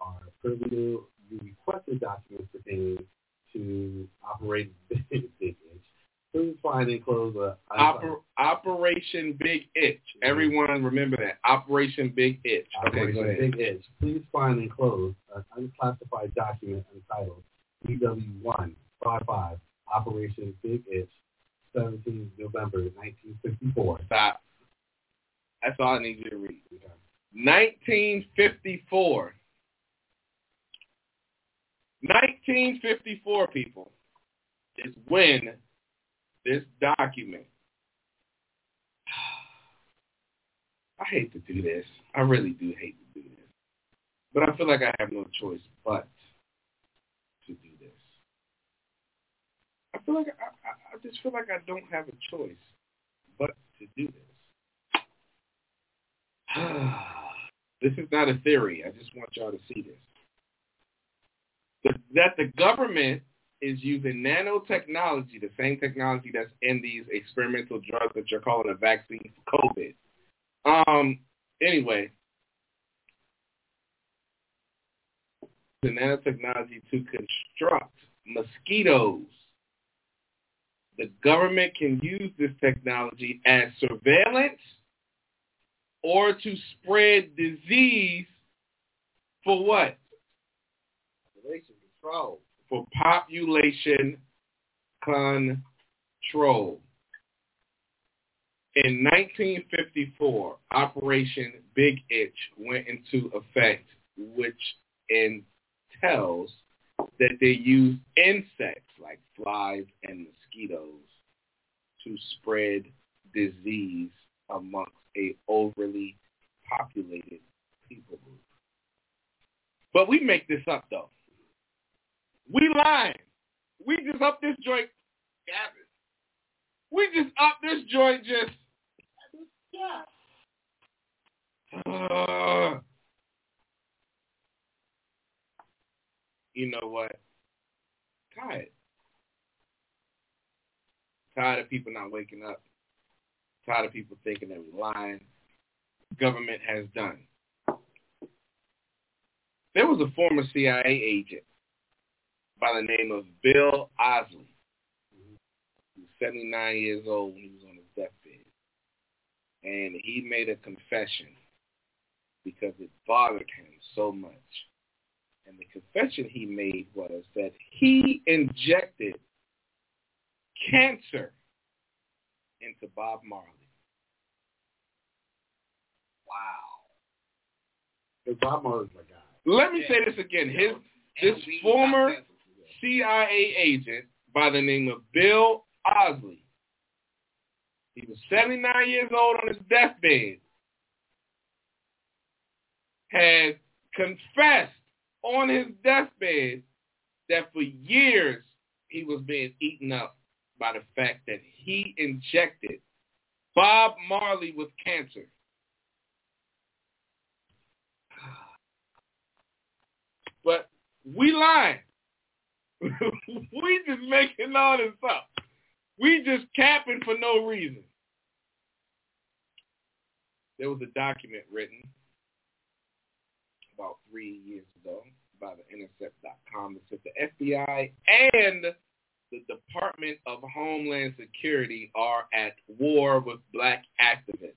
our purview. You requested documents pertaining to Operation Big Itch. Please find and close the... Oper- Operation Big Itch. Everyone remember that. Operation Big Itch. Operation okay, go ahead. Big Itch. Please find and close an unclassified document entitled E W one fifty-five, Operation Big Itch, seventeenth of November, nineteen fifty-four. Stop. That's all I need you to read. nineteen fifty-four. nineteen fifty-four, people, is when... this document. I hate to do this. I really do hate to do this. But I feel like I have no choice but to do this. I feel like I, I, I just feel like I don't have a choice but to do this. This is not a theory. I just want y'all to see this. That the government is using nanotechnology, the same technology that's in these experimental drugs that you're calling a vaccine for COVID. Um, anyway, the nanotechnology to construct mosquitoes. The government can use this technology as surveillance or to spread disease for what? Population control. For population control. In nineteen fifty-four, Operation Big Itch went into effect, which entails that they use insects like flies and mosquitoes to spread disease amongst a overly populated people group. But we make this up, though. We lying. We just up this joint, Gavin. We just up this joint just... Uh, you know what? Tired. Tired of people not waking up. Tired of people thinking that we're lying. Government has done. There was a former C I A agent by the name of Bill Osley. He was seventy-nine years old when he was on his deathbed. And he made a confession because it bothered him so much. And the confession he made was that he injected cancer into Bob Marley. Wow. Bob Marley's my guy. Let me yeah. say this again. His yeah. This former C I A agent by the name of Bill Osley. He was seventy-nine years old on his deathbed. Has confessed on his deathbed that for years he was being eaten up by the fact that he injected Bob Marley with cancer. But we lying. We just making all this up. We just capping for no reason. There was a document written about three years ago by the intercept dot com that said the F B I and the Department of Homeland Security are at war with black activists.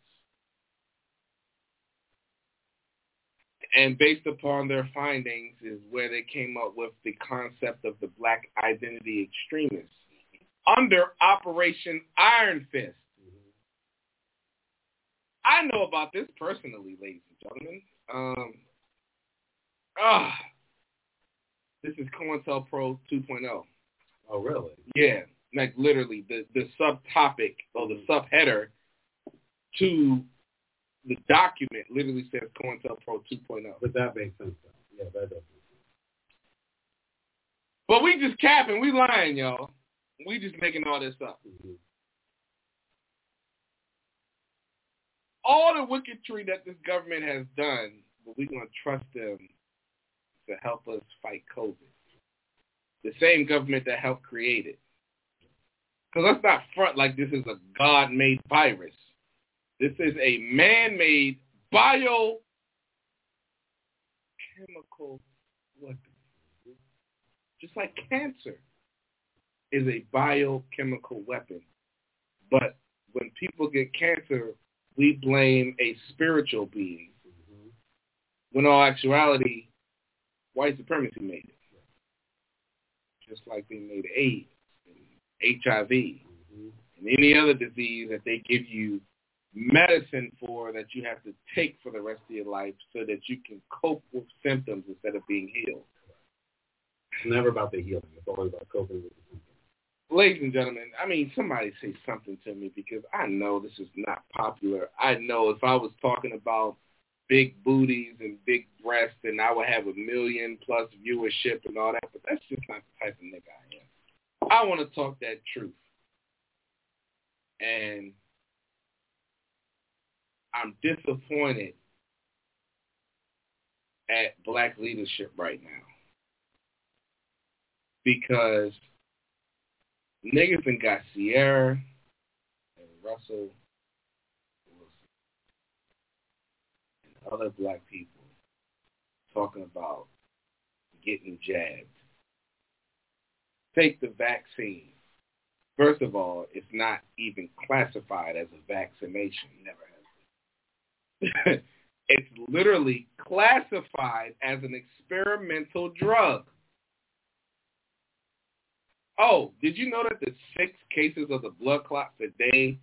And based upon their findings is where they came up with the concept of the black identity extremists under Operation Iron Fist. I know about this personally, ladies and gentlemen. Um, ah, this is COINTELPRO two point oh. Oh, really? Yeah, like literally the, the subtopic or the subheader to the document literally says COINTELPRO two point oh. But that makes sense, though. Yeah, that does make sense. But we just capping. We lying, y'all. We just making all this up. Mm-hmm. All the wickedry that this government has done, but we're going to trust them to help us fight COVID. The same government that helped create it. Because let's not front like this is a God-made virus. This is a man-made biochemical weapon. Just like cancer is a biochemical weapon. But when people get cancer, we blame a spiritual being. Mm-hmm. When in all actuality, white supremacy made it. Just like they made AIDS and H I V mm-hmm. and any other disease that they give you medicine for that you have to take for the rest of your life so that you can cope with symptoms instead of being healed. It's never about the healing. It's always about coping with the symptoms. Ladies and gentlemen, I mean, somebody say something to me because I know this is not popular. I know if I was talking about big booties and big breasts, and I would have a million plus viewership and all that, but that's just not the type of nigga I am. I want to talk that truth. And I'm disappointed at black leadership right now because niggas done got Sierra and Russell Wilson and other black people talking about getting jabbed. Take the vaccine. First of all, it's not even classified as a vaccination. Never has been. It's literally classified as an experimental drug. Oh, did you know that the six cases of the blood clot that they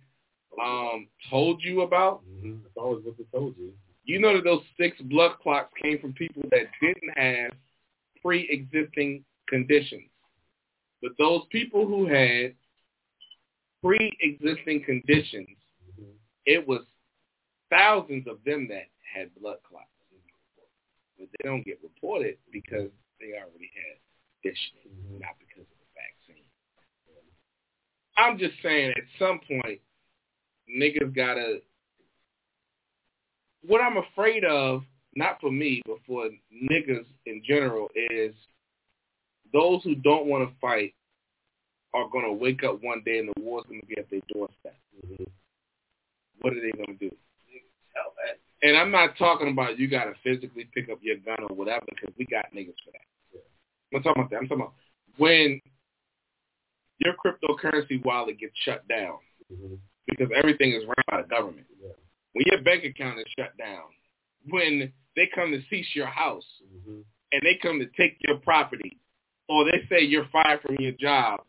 um, told you about? Mm-hmm. That's always what they told you. You know that those six blood clots came from people that didn't have pre-existing conditions. But those people who had pre-existing conditions, mm-hmm. it was thousands of them that had blood clots. But they don't get reported because they already had conditioning, mm-hmm. not because of the vaccine. I'm just saying at some point, niggas gotta... What I'm afraid of, not for me, but for niggas in general, is those who don't want to fight are going to wake up one day and the war's going to be at their doorstep. Mm-hmm. What are they going to do? And I'm not talking about you got to physically pick up your gun or whatever because we got niggas for that. Yeah. I'm talking about that. I'm talking about when your cryptocurrency wallet gets shut down mm-hmm. because everything is run by the government. Yeah. When your bank account is shut down, when they come to seize your house mm-hmm. and they come to take your property, or they say you're fired from your job,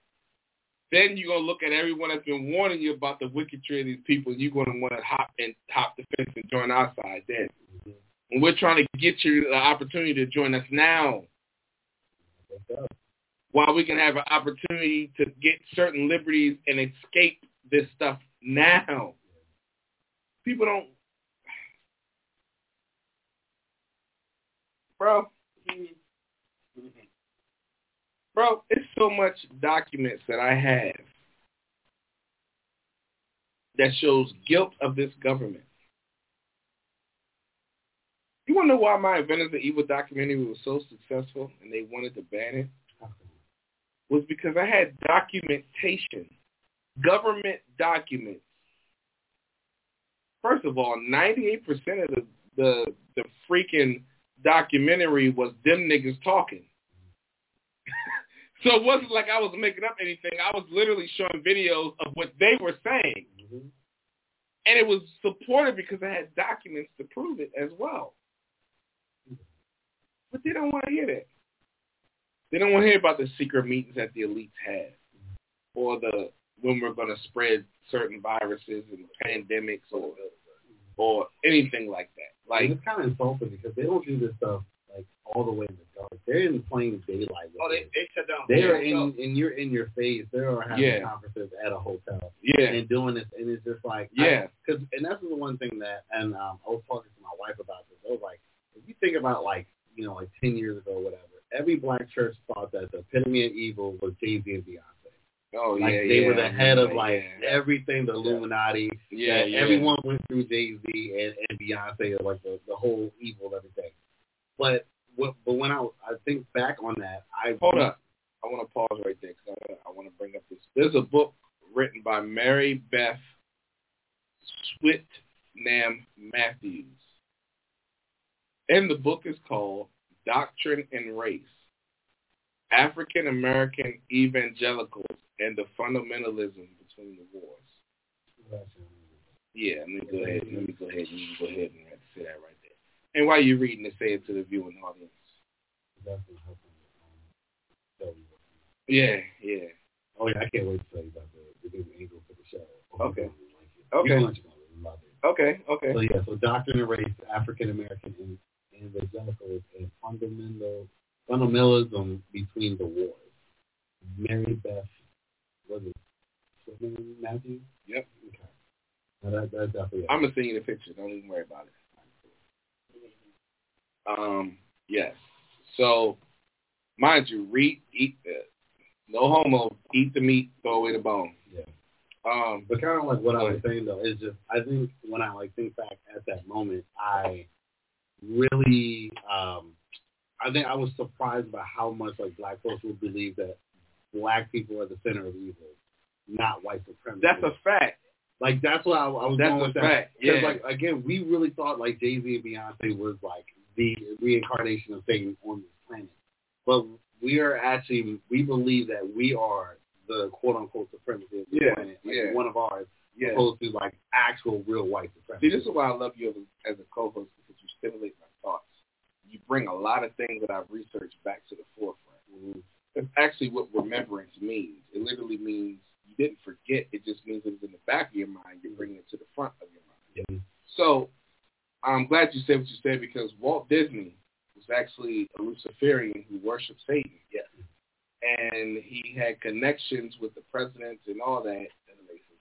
then you're going to look at everyone that's been warning you about the wickedry of these people, and you're going to want to hop and hop the fence and join our side then. Mm-hmm. And we're trying to get you the opportunity to join us now while we can have an opportunity to get certain liberties and escape this stuff now. People don't... Bro... Bro, it's so much documents that I have that shows guilt of this government. You want to know why My Inventors of Evil documentary was so successful and they wanted to ban it? Was because I had documentation, government documents. First of all, ninety-eight percent of the, the, the freaking documentary was them niggas talking. So it wasn't like I was making up anything. I was literally showing videos of what they were saying. Mm-hmm. And it was supported because I had documents to prove it as well. But they don't want to hear that. They don't want to hear about the secret meetings that the elites had or the when we're going to spread certain viruses and pandemics or or anything like that. Like, it's kind of insulting because they don't do this stuff like all the way in the dark. They're in plain daylight. Oh, they, they shut down. They are in, and you're in your face. They are having yeah. conferences at a hotel. Yeah. And doing this, and it's just like, yeah. I, cause, and that's the one thing that, and um, I was talking to my wife about this. I was like, if you think about like, you know, like ten years ago or whatever, every black church thought that the epitome of evil was Jay-Z and Beyonce. Oh, like, yeah, they yeah. were the head of, like, yeah. everything, the Illuminati. Yeah, yeah. Everyone went through Jay-Z and, and Beyonce, like, the, the whole evil, everything. But but when I, I think back on that, I... Hold up. I want to pause right there because I, I want to bring up this. There's a book written by Mary Beth Switnam Matthews. And the book is called Doctrine and Race, African American Evangelicals and the Fundamentalism Between the Wars. Yeah, let me go ahead, let me go ahead, let me go ahead and say that right there. And while you're reading it, say it to the viewing audience. Yeah, yeah. Oh, yeah, I can't wait to tell you about the, the new angle for the show. Okay. Okay. Like okay. Love it. Okay, okay. So, yeah, so Doctrine and Race, African-American and Evangelicals and fundamental, fundamentalism between the wars. Mary Beth, was it Matthews? Yep. Okay. Now that, that, that, yeah. I'm going to send you the picture. Don't even worry about it. Um, yes. So, mind you, read, eat, uh, no homo, eat the meat, throw away the bone. Yeah. Um, but kind of like what I was saying, though, is just, I think when I, like, think back at that moment, I really, um, I think I was surprised by how much, like, black folks would believe that black people are the center of evil, not white supremacy. That's a fact. Like, that's what I, I was that's going with that. Fact. Yeah. Like, again, we really thought, like, Jay-Z and Beyonce was, like, the reincarnation of Satan on this planet. But we are actually, we believe that we are the quote-unquote supremacy of the yeah, planet. Like, yeah. One of ours, yeah. opposed to, like, actual real white supremacy. See, this is why I love you as a co-host, because you stimulate my thoughts. You bring a lot of things that I've researched back to the forefront. Mm-hmm. That's actually what remembrance means. It literally means you didn't forget. It just means it was in the back of your mind. You're bringing it to the front of your mind. Mm-hmm. So I'm glad you said what you said, because Walt Disney was actually a Luciferian who worshipped Satan. Yes. And he had connections with the presidents and all that.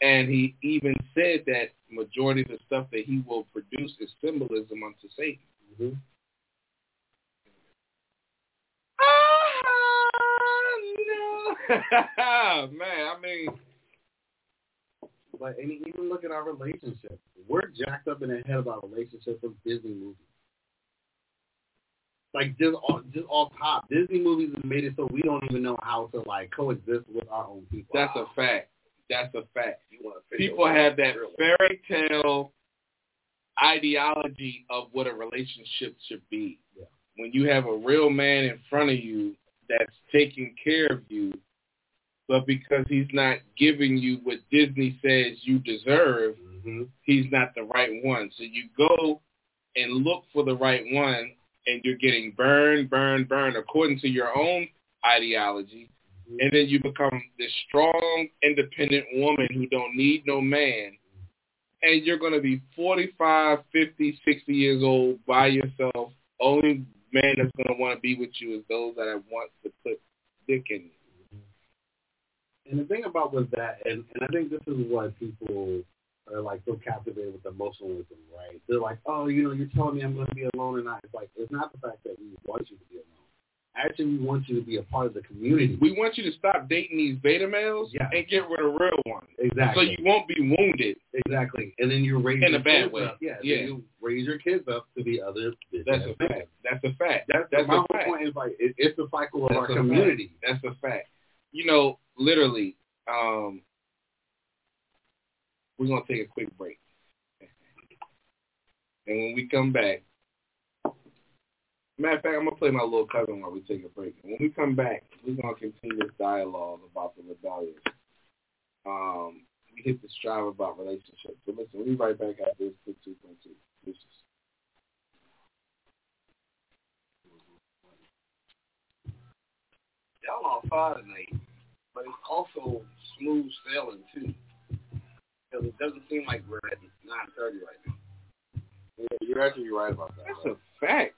And he even said that majority of the stuff that he will produce is symbolism unto Satan. Mm-hmm. Man, I mean, like, and even look at our relationship. We're jacked up in the head about relationships with Disney movies. Like, just all, just all top Disney movies have made it so we don't even know how to, like, coexist with our own people. That's wow. a fact. That's a fact. You want to people have that fairy tale ideology of what a relationship should be. Yeah. When you have a real man in front of you that's taking care of you, but because he's not giving you what Disney says you deserve, mm-hmm. he's not the right one. So you go and look for the right one, and you're getting burned, burned, burned, according to your own ideology. Mm-hmm. And then you become this strong, independent woman who don't need no man. And you're going to be forty-five, fifty, sixty years old by yourself. Only man that's going to want to be with you is those that have want to put dick in you. And the thing about with that, and, and I think this is why people are, like, so captivated with emotionalism, right? They're like, oh, you know, you're telling me I'm going to be alone, and I, it's like, it's not the fact that we want you to be alone. Actually, we want you to be a part of the community. We want you to stop dating these beta males yeah. and get rid of real ones. Exactly. So you won't be wounded. Exactly. And then you raise in your a bad kids way. Up. Yeah. yeah. Then you raise your kids up to be other. That's a fact. That's a fact. That's, that's my a whole fact. Point is, like, it, it's the cycle of that's our community. Fact. That's a fact. You know, literally, um, we're going to take a quick break. And when we come back, matter of fact, I'm going to play my little cousin while we take a break. And when we come back, we're going to continue this dialogue about the rebellion. Um, we hit the strive about relationships. But listen, we'll be right back after this quick two point two. This is y'all on fire tonight, but it's also smooth sailing, too. Because it doesn't seem like we're at nine thirty right now. Yeah, you're actually right about that. That's a fact.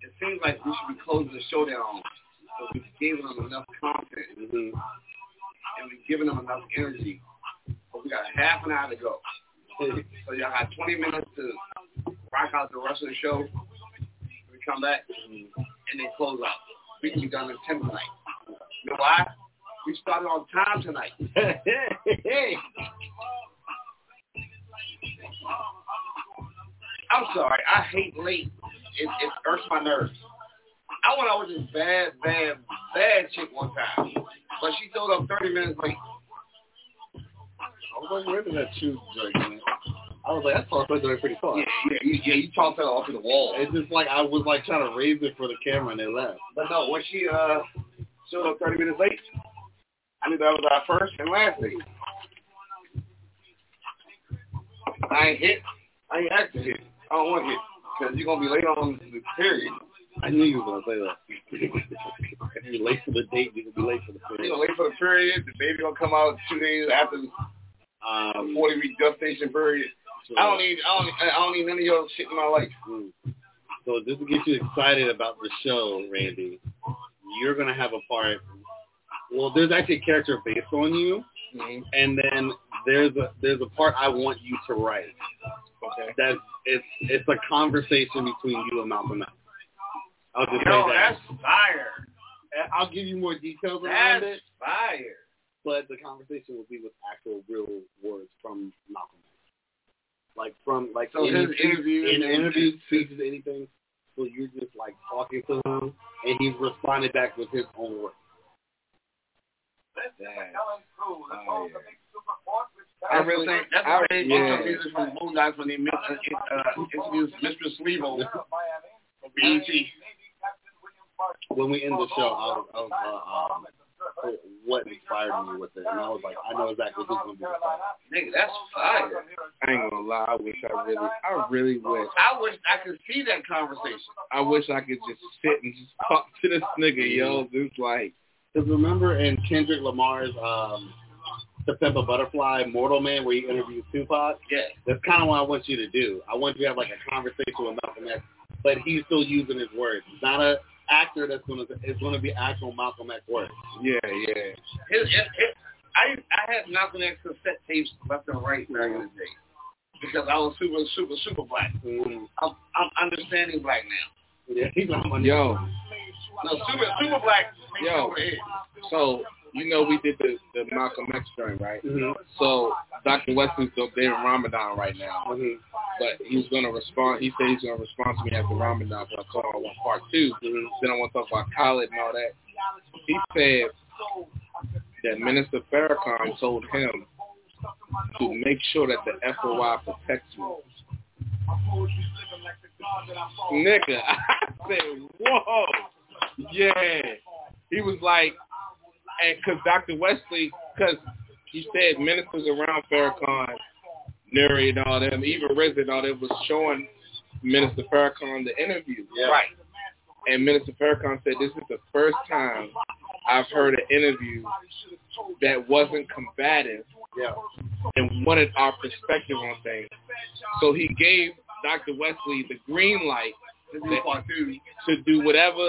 It seems like we should be closing the show down because we've given them enough content mm-hmm. and we've given them enough energy. But we got half an hour to go. So y'all got twenty minutes to rock out the rest of the show. We come back and then close out. We can be done in ten tonight. You know why? We started on time tonight. I'm sorry. I hate late. It, it irks my nerves. I went out with this bad, bad, bad chick one time, but she showed up thirty minutes late. I wasn't ready for that shoe joint, man. I was like, that's all going pretty far. Yeah, yeah, you, yeah, you tossed that off to the wall. It's just like I was like trying to raise it for the camera and it left. But no, when she uh showed up thirty minutes late, I knew that was our first and last thing. I ain't hit. I ain't actually hit. I don't want to hit. Because you're going to be late on the period. I knew you were going to say that. You're late for the date, you're going to be late for the period. You're going to be late for the period. The baby going to come out two days after um, forty-week gestation period. So, I don't need I don't, I don't need none of your shit in my life. So just to get you excited about the show, Randy, you're going to have a part. Well, there's actually a character based on you. Mm-hmm. And then there's a, there's a part I want you to write. Okay. That's it's it's a conversation between you and Malcolm X. I'll just Yo, say that. That's fire. I'll give you more details around it. That's fire. But the conversation will be with actual real words from Malcolm X. Like from like so in his interview, in interview speeches, anything. So you're just like talking to him, and he's responded back with his own words. Oh, yeah. I really think that's I, the yeah. music from Boondocks when he mixed, uh, introduced Mistress Sleevo from B E T. When we end the show, I'll, I'll, uh, um, what inspired me with it, and I was like, I know exactly who's going to be the song. Nigga, that's fire. I ain't going to lie. I wish I really, I really wish. I wish I could see that conversation. I wish I could just sit and just talk to this nigga, yo. Just like, because remember in Kendrick Lamar's um, September Butterfly, Mortal Man, where he interviewed Tupac? Yeah. That's kind of what I want you to do. I want you to have like a conversation with Malcolm X, but he's still using his words. He's not a actor that's going to, it's going to be actual Malcolm X work. Yeah, yeah. His, his, his, I I had Malcolm X cassette tapes left and right during the day because I was super, super, super black. Mm. I'm, I'm understanding black now. Yeah, he's on Yo. No, super, super black. Yo, so, you know we did the, the Malcolm X joint, right? Mm-hmm. So, Doctor Wesley's still there in Ramadan right now. Mm-hmm. But he's going to respond. He said he's going to respond to me after Ramadan for a call on one part two. Mm-hmm. Then I want to talk about Khaled and all that. He said that Minister Farrakhan told him to make sure that the F O I protects me. Nigga, I said, whoa. Yeah. He was like, and because Doctor Wesley, because he said ministers around Farrakhan, Nuri and all them, even R Z A and all them, was showing Minister Farrakhan the interview. Yeah. Right. And Minister Farrakhan said, this is the first time I've heard an interview that wasn't combative yeah. and wanted our perspective on things. So he gave Doctor Wesley the green light to, to do whatever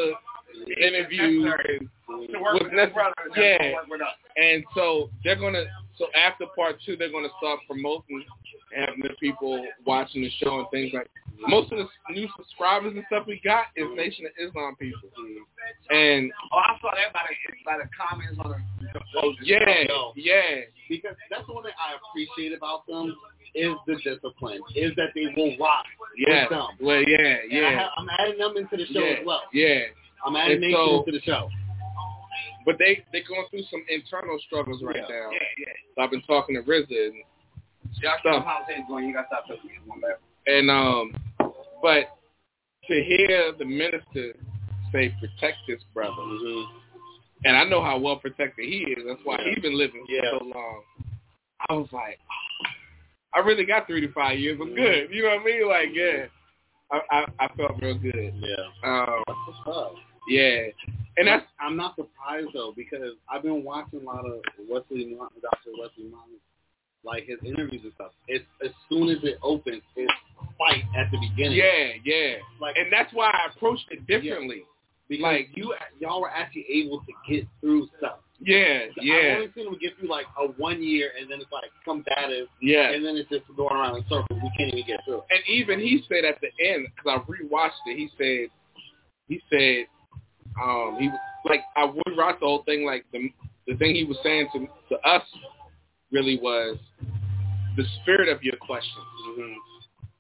interviews and to work with with brother, yeah. to work with us. And so they're gonna so after part two they're gonna start promoting having the people watching the show and things like that. Most of the new subscribers and stuff we got is Nation of Islam people. And oh, I saw that by the, by the comments on the oh, yeah, yeah. Because that's the one thing I appreciate about them is the discipline, is that they will rock yeah. with them. Well yeah, yeah. And I have, I'm adding them into the show yeah, as well. Yeah. I'm adding Nation so, to the show. But they, they're going through some internal struggles right yeah. now. Yeah, yeah. So I've been talking to R Z A. And Y'all stop. Going. You got to stop talking to And, um, but to hear the minister say, protect this brother. Mm-hmm. And I know how well protected he is. That's why yeah. he's been living yeah. for so long. I was like, I really got three to five years. I'm mm-hmm. good. You know what I mean? Like, yeah. I, I, I felt real good. Yeah. Um, that's what's up. Yeah, and that's, I'm not surprised though because I've been watching a lot of Wesley, Doctor Wesley Martin, like his interviews and stuff. It's as soon as it opens, it's fight at the beginning. Yeah, yeah. Like, and that's why I approached it differently. Yeah, like you, y'all were actually able to get through stuff. Yeah, yeah. I've only seen them get through like a one year, and then it's like combative. Yeah, and then it's just going around in circles. We can't even get through it. And even he said at the end, because I rewatched it, he said, he said. Um, he like I would write the whole thing. Like the the thing he was saying to to us really was the spirit of your question mm-hmm.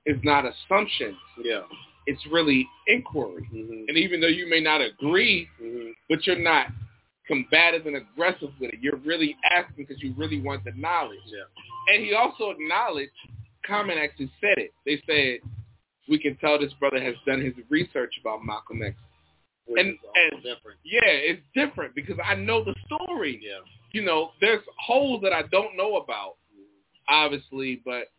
is not assumptions. Yeah, it's really inquiry. Mm-hmm. And even though you may not agree, mm-hmm. but you're not combative and aggressive with it. You're really asking because you really want the knowledge. Yeah. And he also acknowledged. Common actually said it. They said we can tell this brother has done his research about Malcolm X. Which and, and yeah, it's different because I know the story. Yeah. You know, there's holes that I don't know about, obviously, but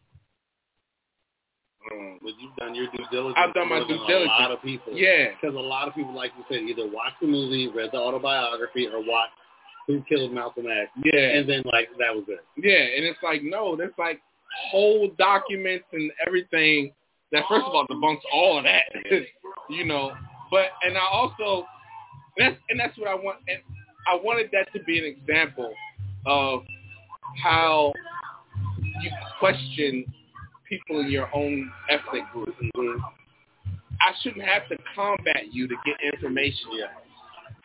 um, but you've done your due diligence. I've done my due diligence. A lot of people, yeah, because a lot of people, like you said, either watch the movie, read the autobiography, or watch Who Killed Malcolm X. Yeah, and then like that was it. Yeah, and it's like no, there's like whole documents and everything that first of all debunks all of that. You know. But and I also and that's and that's what I want and I wanted that to be an example of how you question people in your own ethnic group. Mm-hmm. I shouldn't have to combat you to get information. Yeah.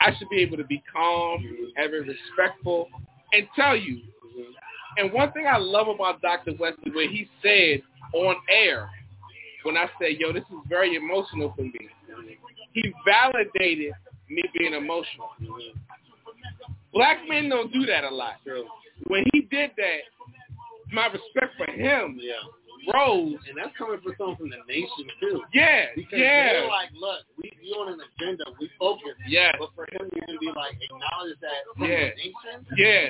I should be able to be calm, have it respectful, and tell you. Mm-hmm. And one thing I love about Doctor Wesley, where he said on air, when I said, yo, this is very emotional for me, he validated me being emotional. Mm-hmm. Black men don't do that a lot. True. When he did that, my respect for him yeah. rose. And that's coming from someone from the nation, too. Yeah, because yeah. they're like, look, we, you're on an agenda. We focus. Yeah. But for him, you can be like, acknowledge that from yeah. the nation. Yeah.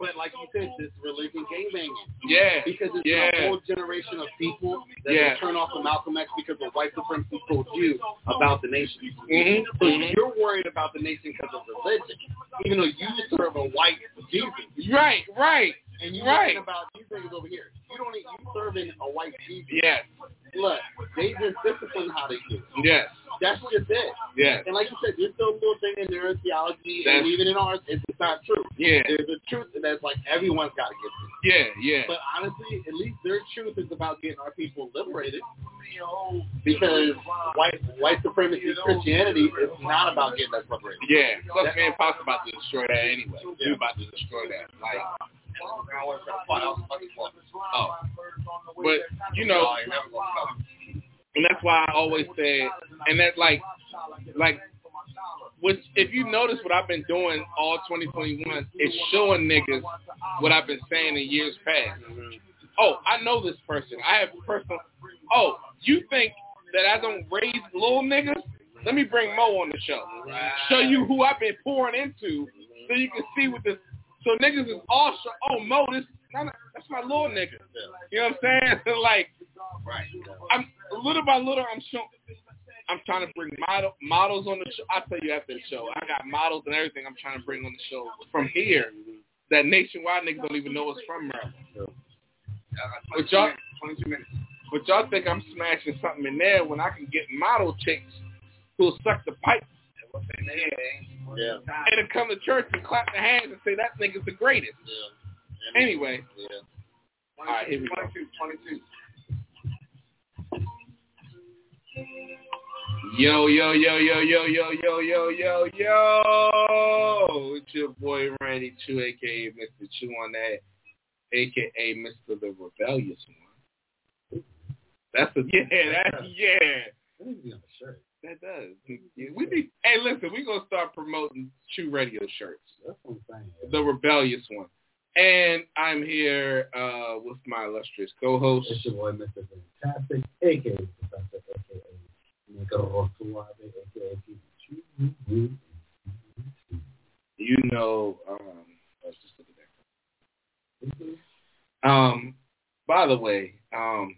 But like you said, this religion gangbanging. Yeah. Because it's yeah. a whole generation of people that yeah. turn off of Malcolm X because the white supremacy told you about the nation. Mm-hmm. So mm-hmm. you're worried about the nation because of religion, even though you serve a white Jesus. Right, right. And you're right. talking about these niggas over here. You don't need you serving a white Jesus. Yes. Look, they just discipline how they do. Yes. That's just it. Yes. And like you said, there's still a little thing in their theology, that's, and even in ours, it's not true. Yeah. There's a truth that's like everyone's got to get to. Yeah, yeah. But honestly, at least their truth is about getting our people liberated, because white white supremacy Christianity is not about getting us liberated. Yeah. Plus, that's, man, Pop's about to destroy that anyway. Yeah. We're about to destroy that. Like. Oh. But you know, and that's why I always said, and that like, like, which if you notice what I've been doing all twenty twenty-one is showing niggas what I've been saying in years past. Oh, I know this person. I have a personal. Oh, you think that I don't raise little niggas? Let me bring Mo on the show. Show you who I've been pouring into, so you can see what this. So niggas is all, sh- oh, Mo, this, that's my little nigga. You know what I'm saying? Like, right. I'm little by little, I'm showing, I'm trying to bring model, models on the show. I'll tell you after the show. I got models and everything I'm trying to bring on the show from here that nationwide niggas don't even know it's from Maryland. But y'all, but y'all think I'm smashing something in there when I can get model chicks who'll suck the pipe. Yeah. And to come to church and clap their hands and say that nigga's the greatest. Yeah. Anyway. Yeah. All right, here we go. twenty-two, twenty-two. Yo, yo, yo, yo, yo, yo, yo, yo, yo, yo. It's your boy Randy Chew, a k a. Mister Chew on that, a k a. Mister The Rebellious One. That's a, yeah, that's, yeah. That does. We be, hey, listen, we're going to start promoting Chew Radio shirts. That's what I'm saying. The Rebellious One. And I'm here uh, with my illustrious co-host. It's your boy, Mister Fantastic, a k a. Mister Fantastic, a k a. Nico Osuave, a k a. Chew. You know, um, let's just look at that. Um, by the way, um,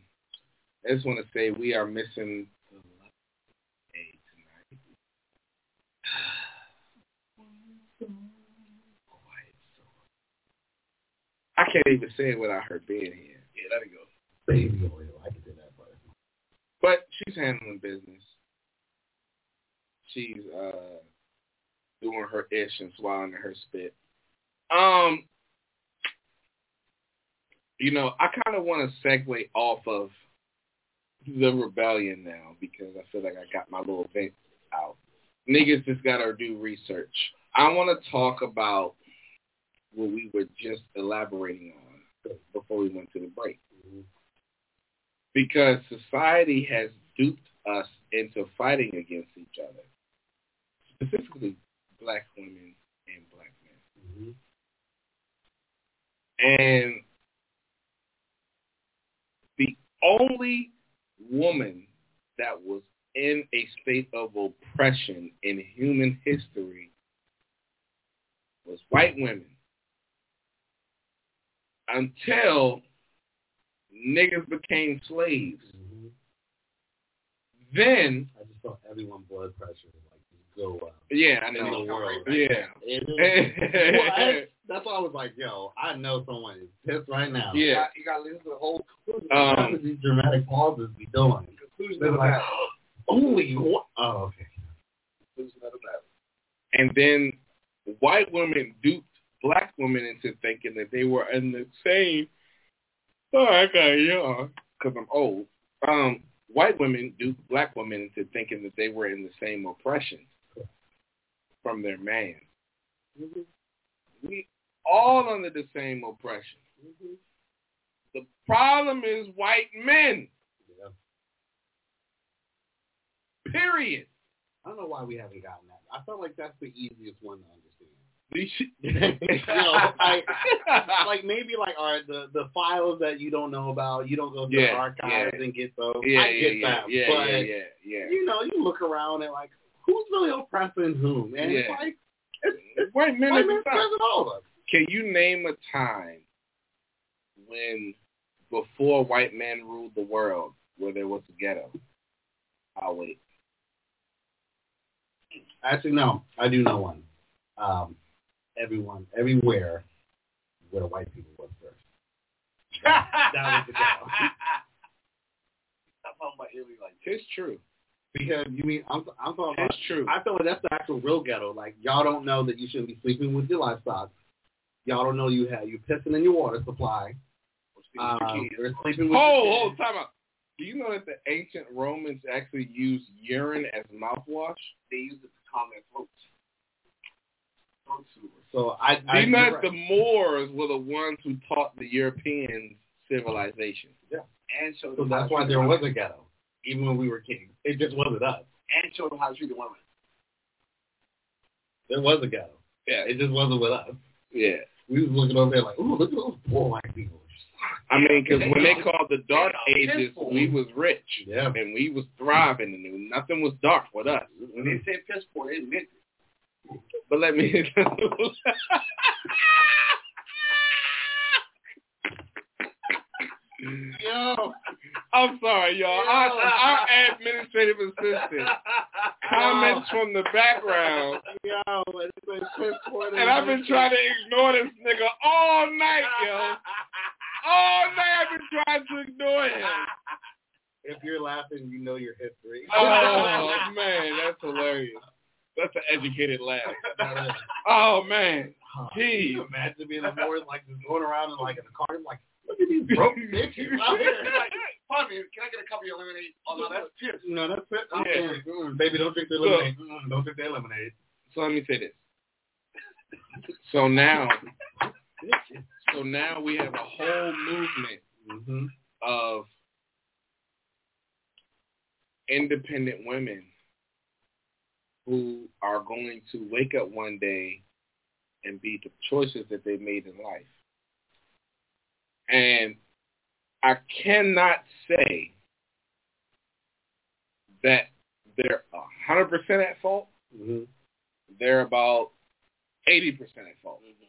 I just want to say we are missing... I can't even say it without her being here. Yeah, let it go. Baby oil, I can do that, brother. But she's handling business. She's uh, doing her ish and swallowing her spit. Um, you know, I kind of want to segue off of the rebellion now because I feel like I got my little thing out. Niggas just gotta do research. I want to talk about what we were just elaborating on before we went to the break. Mm-hmm. Because society has duped us into fighting against each other, specifically black women and black men. Mm-hmm. And the only woman that was in a state of oppression in human history was white women. Until niggas became slaves. Mm-hmm. Then I just felt everyone blood pressure like go up. Yeah, I know. The world, right? Yeah. Well, I, that's why I was like, yo, I know someone is pissed right now. Yeah. You got to listen to the whole conclusion. Um, what these dramatic pauses be doing? Conclusion of the battle. Only one. Oh, okay. Conclusion of the battle. And then white women duped black women into thinking that they were in the same. Oh, I got y'all. because I'm old, um, white women duped black women into thinking that they were in the same oppression from their man. Mm-hmm. We all under the same oppression. Mm-hmm. The problem is white men. Yeah. Period. I don't know why we haven't gotten that. I felt like that's the easiest one to understand. you know, like, like maybe like all right, the, the files that you don't know about, you don't go to yeah, the archives yeah. and get those. Yeah, I get yeah, that. Yeah, but yeah, yeah, yeah. you know, you look around and like who's really oppressing whom? And yeah. it's like it's, it's white men oppressing all of us. Can you name a time when before white men ruled the world where there was a ghetto? I'll wait. Actually, no, I do know one. Um, everyone, everywhere where the white people was first. That, that was the ghetto. I'm talking about here, like, it's true. Because, you mean, I'm, I'm talking about, it's true. I feel like that's the actual real ghetto. Like, y'all don't know that you shouldn't be sleeping with your livestock. Y'all don't know you have, you're pissing in your water supply. Um, you're sleeping with oh, your kids. Oh, time out. Do you know that the ancient Romans actually used urine as mouthwash? They used it to calm their throats. So I, I do not. Right. The Moors were the ones who taught the Europeans civilization. Yeah, and so, so that's why there was a ghetto, even when we were kings. It just wasn't us. And showed them how to treat the women. There was a ghetto. Yeah, it just wasn't with us. Yeah, we was looking over there like, ooh, look at those poor white people. I mean, because when they called the Dark Ages, we was rich. Yeah, and we was thriving, and nothing was dark with us. When they said piss poor, they meant it. But let me Yo, I'm sorry, y'all. Yo. Our, our administrative assistant comments Yo. From the background. Yo, and I've been trying to ignore this nigga all night, yo. All night I've been trying to ignore him. If you're laughing, you know your history. Oh, man, that's hilarious. That's an educated laugh. Oh, man. Oh, Jeez. Can you imagine being in the morning, like, just going around and, like, in the car, like, look at these broke bitches out here. Like, pardon me, can I get a cup of your lemonade? Oh, no, that's piss. No, that's piss. Oh, yeah. mm, baby, don't drink their lemonade. So, mm, don't drink their lemonade. So let me say this. So now, so now we have a whole movement mm-hmm. of independent women who are going to wake up one day and be the choices that they made in life. And I cannot say that they're one hundred percent at fault. Mm-hmm. They're about eighty percent at fault. Mm-hmm.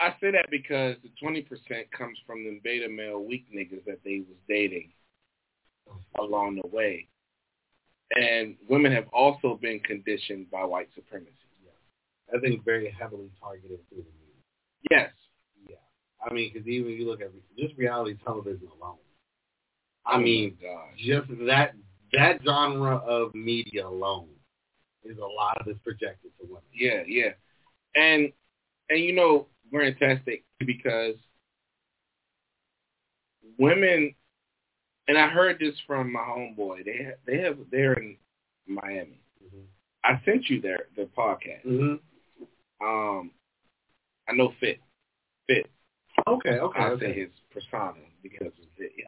I say that because the twenty percent comes from them beta male weak niggas that they was dating along the way. And women have also been conditioned by white supremacy. Yeah. I think very heavily targeted through the media. Yes. Yeah. I mean, because even if you look at just reality television alone, I oh mean, just that that genre of media alone is a lot of this projected to women. Yeah, yeah. And, and you know, we're fantastic because women... And I heard this from my homeboy. They have, they have they're in Miami. Mm-hmm. I sent you their their podcast. Mm-hmm. Um, I know Fit. Fit. Okay. Okay. I okay. say his persona because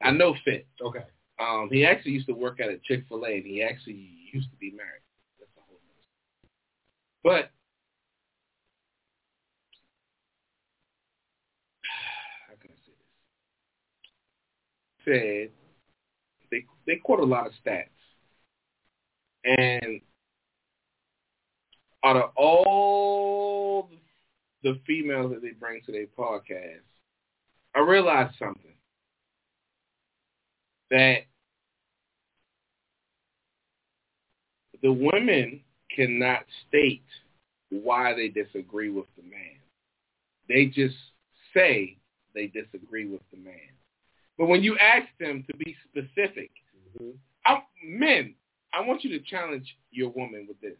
I know Fit. Okay. Um, he actually used to work at a Chick-fil-A, and he actually used to be married. That's a whole other story. But how can I say this? Said. They they quote a lot of stats. And out of all the females that they bring to their podcast, I realized something. That the women cannot state why they disagree with the man. They just say they disagree with the man. But when you ask them to be specific, mm-hmm. I, men, I want you to challenge your woman with this.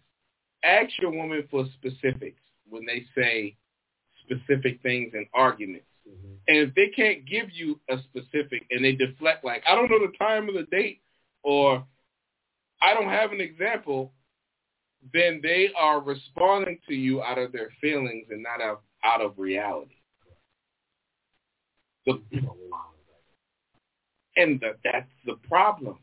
Ask your woman for specifics when they say specific things in arguments. Mm-hmm. And if they can't give you a specific and they deflect, like, I don't know the time of the date or I don't have an example, then they are responding to you out of their feelings and not out, out of reality. The, and the, that's the problem.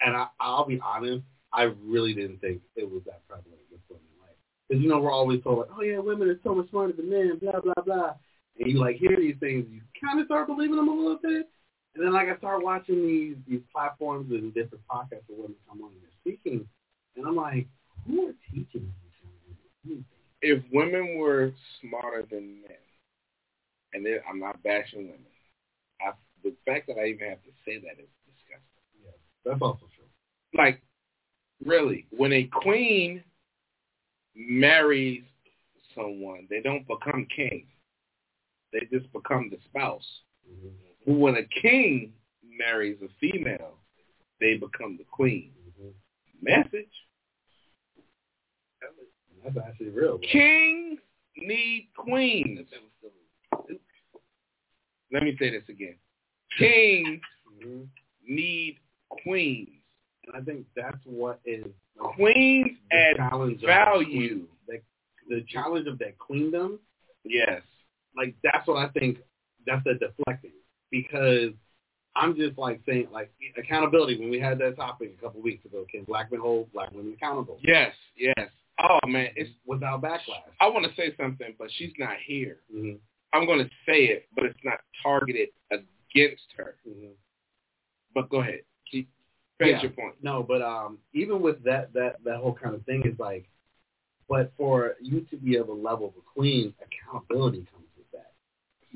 And I, I'll be honest, I really didn't think it was that prevalent with women. Like, because, you know, we're always told, like, oh, yeah, women are so much smarter than men, blah, blah, blah. And you, like, hear these things, you kind of start believing them a little bit. And then, like, I start watching these, these platforms and different podcasts of women come on and they're speaking. And I'm like, who are teaching these things? If women were smarter than men, and then I'm not bashing women, I, the fact that I even have to say that is disgusting. Yeah, that's also true. Like, really, when a queen marries someone, they don't become king. They just become the spouse. Mm-hmm. When a king marries a female, they become the queen. Mm-hmm. Message. That's actually real. Bro. Kings need queens. Let me say this again. Kings mm-hmm. need queens. And I think that's what is... Like, queens add value. That, the challenge of that queendom. Yes. Like, that's what I think, that's the deflecting. Because I'm just, like, saying, like, accountability. When we had that topic a couple of weeks ago, can black men hold black women accountable? Yes, yes. Oh, man. It's without backlash. I want to say something, but she's not here. Mm-hmm. I'm going to say it, but it's not targeted against her. Mm-hmm. But go ahead. Keep finish yeah. your point. No, but um, even with that, that, that whole kind of thing is, like, but for you to be of a level of a queen, accountability comes.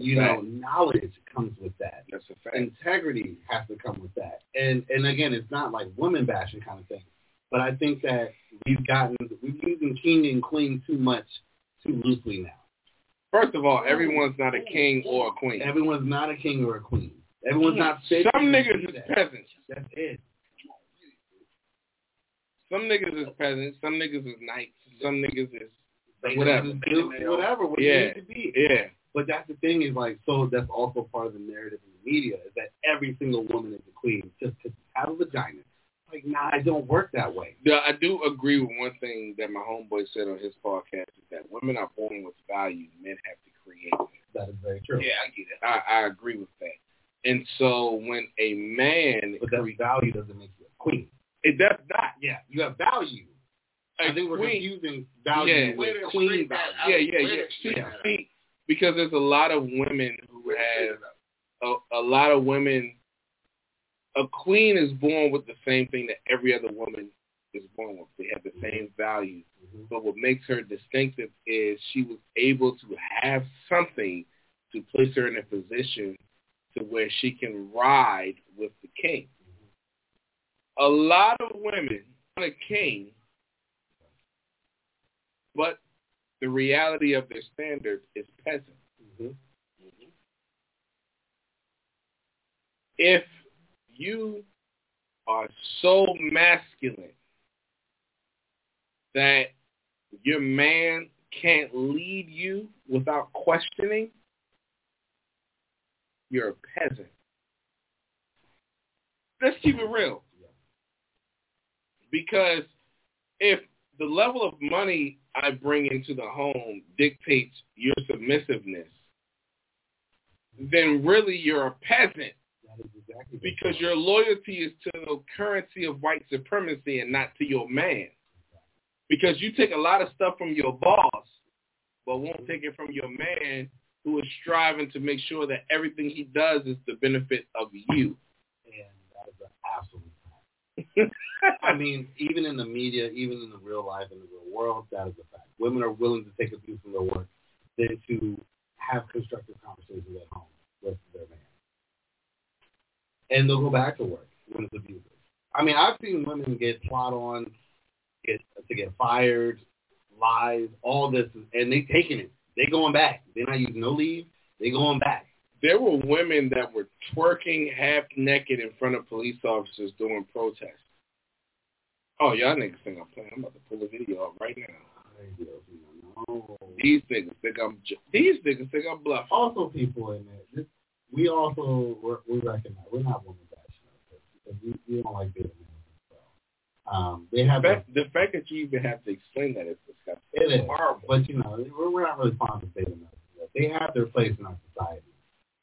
You know, knowledge comes with that. That's a fact. Integrity has to come with that. And and again, it's not like woman bashing kind of thing. But I think that we've gotten, we've using king and queen too much, too loosely now. First of all, everyone's not a king or a queen. Everyone's not a king or a queen. Everyone's yeah. not fit. Some niggas is peasants. That's it. Some niggas is peasants. Some niggas is knights. Some niggas is whatever. Whatever. Whatever. What yeah. you need to be. Yeah. But that's the thing is, like, so that's also part of the narrative in the media is that every single woman is a queen just to have a vagina. Like, nah, it don't work that way. Yeah, I do agree with one thing that my homeboy said on his podcast is that women are born with value. Men have to create it. That is very true. Yeah, I get it. I, I agree with that. And so when a man... But that value doesn't make you a queen. It does not. Yeah, you have value. A I think we're confusing value yeah. with queen value. Yeah, yeah, yeah. yeah. yeah. Because there's a lot of women who have, a, a lot of women, a queen is born with the same thing that every other woman is born with. They have the same values. Mm-hmm. But what makes her distinctive is she was able to have something to place her in a position to where she can ride with the king. Mm-hmm. A lot of women want a king, but the reality of their standard is peasant. Mm-hmm. Mm-hmm. If you are so masculine that your man can't lead you without questioning, you're a peasant. Let's keep it real. Because if the level of money I bring into the home dictates your submissiveness, then really you're a peasant. That is exactly because your loyalty is to the currency of white supremacy and not to your man. Because you take a lot of stuff from your boss, but won't take it from your man who is striving to make sure that everything he does is the benefit of you. And that is an absolute I mean, even in the media, even in the real life, in the real world, that is a fact. Women are willing to take abuse from their work than to have constructive conversations at home with their man. And they'll go back to work when it's abusive. I mean, I've seen women get plot on, get to get fired, lies, all this, and they taking it. They going back. They're not using no leave. They going back. There were women that were twerking half-naked in front of police officers during protests. Oh, y'all niggas think I'm playing. I'm about to pull a video up right now. Oh. These niggas think I'm these niggas think I'm bluffing. Also, people in that we also we're, we recognize we're not women bashing because we, we don't like being so. Um, they have the fact, a, the fact that you even have to explain that is disgusting. It is horrible, but you know we're, we're not really fond of dating them. They have their place in our society,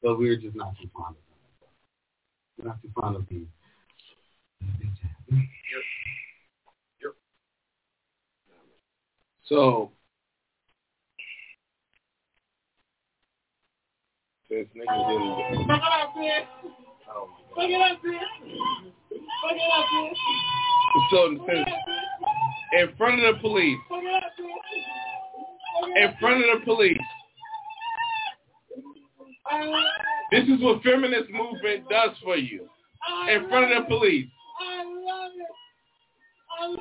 but we're just not too fond of them. We're not too fond of these. So, this nigga didn't... Fuck it up, man. Oh, fuck it up, man. Fuck it up, man. So, this, in front of the police. Fuck it up, man. In front of the police. This is what feminist movement does for you. In front of the police. I love it. I love it.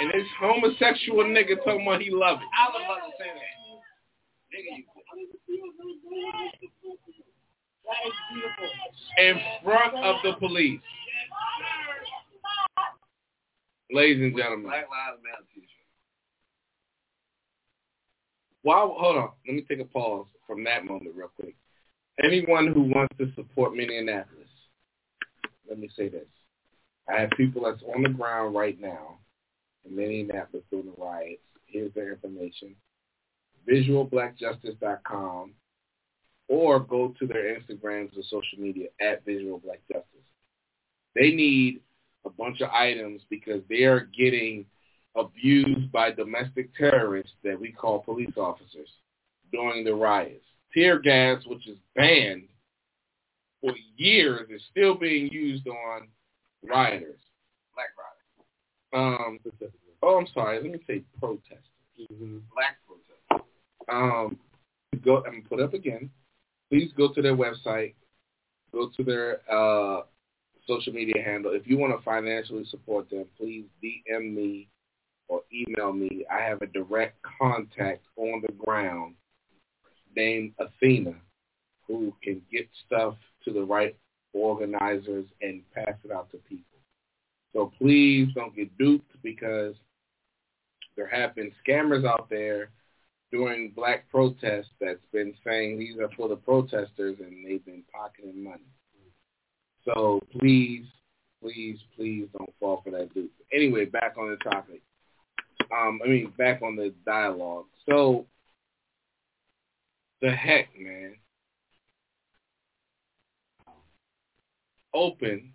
And this homosexual nigga talking about he love it. I was about to say that. Nigga, you that is beautiful. In front of the police. Ladies and gentlemen. Black Lives Matter t-shirt. Wow, hold on. Let me take a pause from that moment real quick. Anyone who wants to support Minneapolis, let me say this. I have people that's on the ground right now. In Minneapolis through the riots. Here's their information. visual black justice dot com or go to their Instagrams or social media at visual black justice. They need a bunch of items because they are getting abused by domestic terrorists that we call police officers during the riots. Tear gas, which is banned for years, is still being used on rioters. Black rioters. Um, oh, I'm sorry. Let me say protesters. Mm-hmm. Black protesters. Um, go, I'm going to put up again. Please go to their website. Go to their uh, social media handle. If you want to financially support them, please D M me or email me. I have a direct contact on the ground named Athena who can get stuff to the right organizers and pass it out to people. So please don't get duped because there have been scammers out there doing black protests that's been saying these are for the protesters and they've been pocketing money. So please, please, please don't fall for that dupe. Anyway, back on the topic. Um, I mean, back on the dialogue. So the heck, man. Open.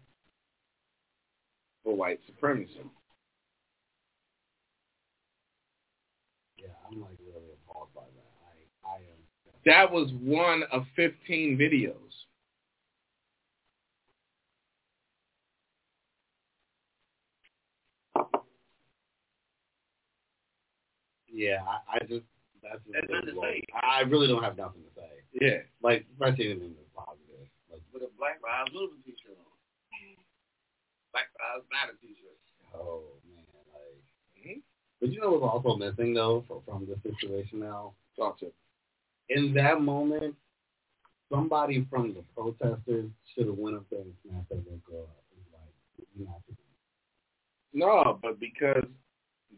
For white supremacy. Yeah, I'm like really appalled by that. I, I am. That was one of fifteen videos. Yeah, I, I just that's, that's really not to say. I really don't have nothing to say. Yeah, like I see anything that's positive. Like with a Black Lives Matter t-shirt on. Black Lives Matter t-shirt. Oh, man. Like, mm-hmm. But you know what's also missing, though, from this situation now? Talk to. In that moment, somebody from the protesters should have went up there and snapped at their girl. Like, you know, no, but because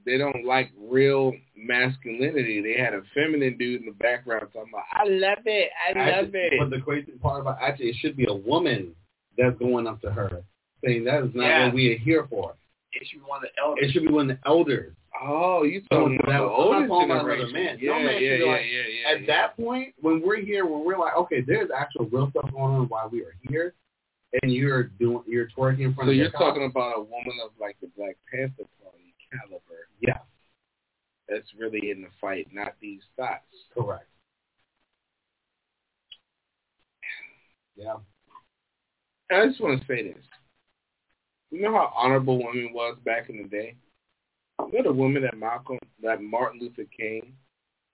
they don't like real masculinity, they had a feminine dude in the background talking about, I love it, I love actually, it. But the crazy part about actually, it should be a woman that's going up to her. Saying that is not yeah. what we are here for. It should be one of the elders. It should be one of the elders. Oh, you talking so about the oldest generation? Man. Yeah, no man yeah, yeah, like, yeah, yeah. At yeah. that point, when we're here, when we're like, okay, there's actual real stuff going on while we are here, and you're doing, you're twerking in front. So of you're talking house. About a woman of like the Black Panther Party caliber. Yeah, that's really in the fight, not these thoughts. Correct. Yeah. I just want to say this. You know how honorable women was back in the day? You know the woman that Malcolm, that Martin Luther King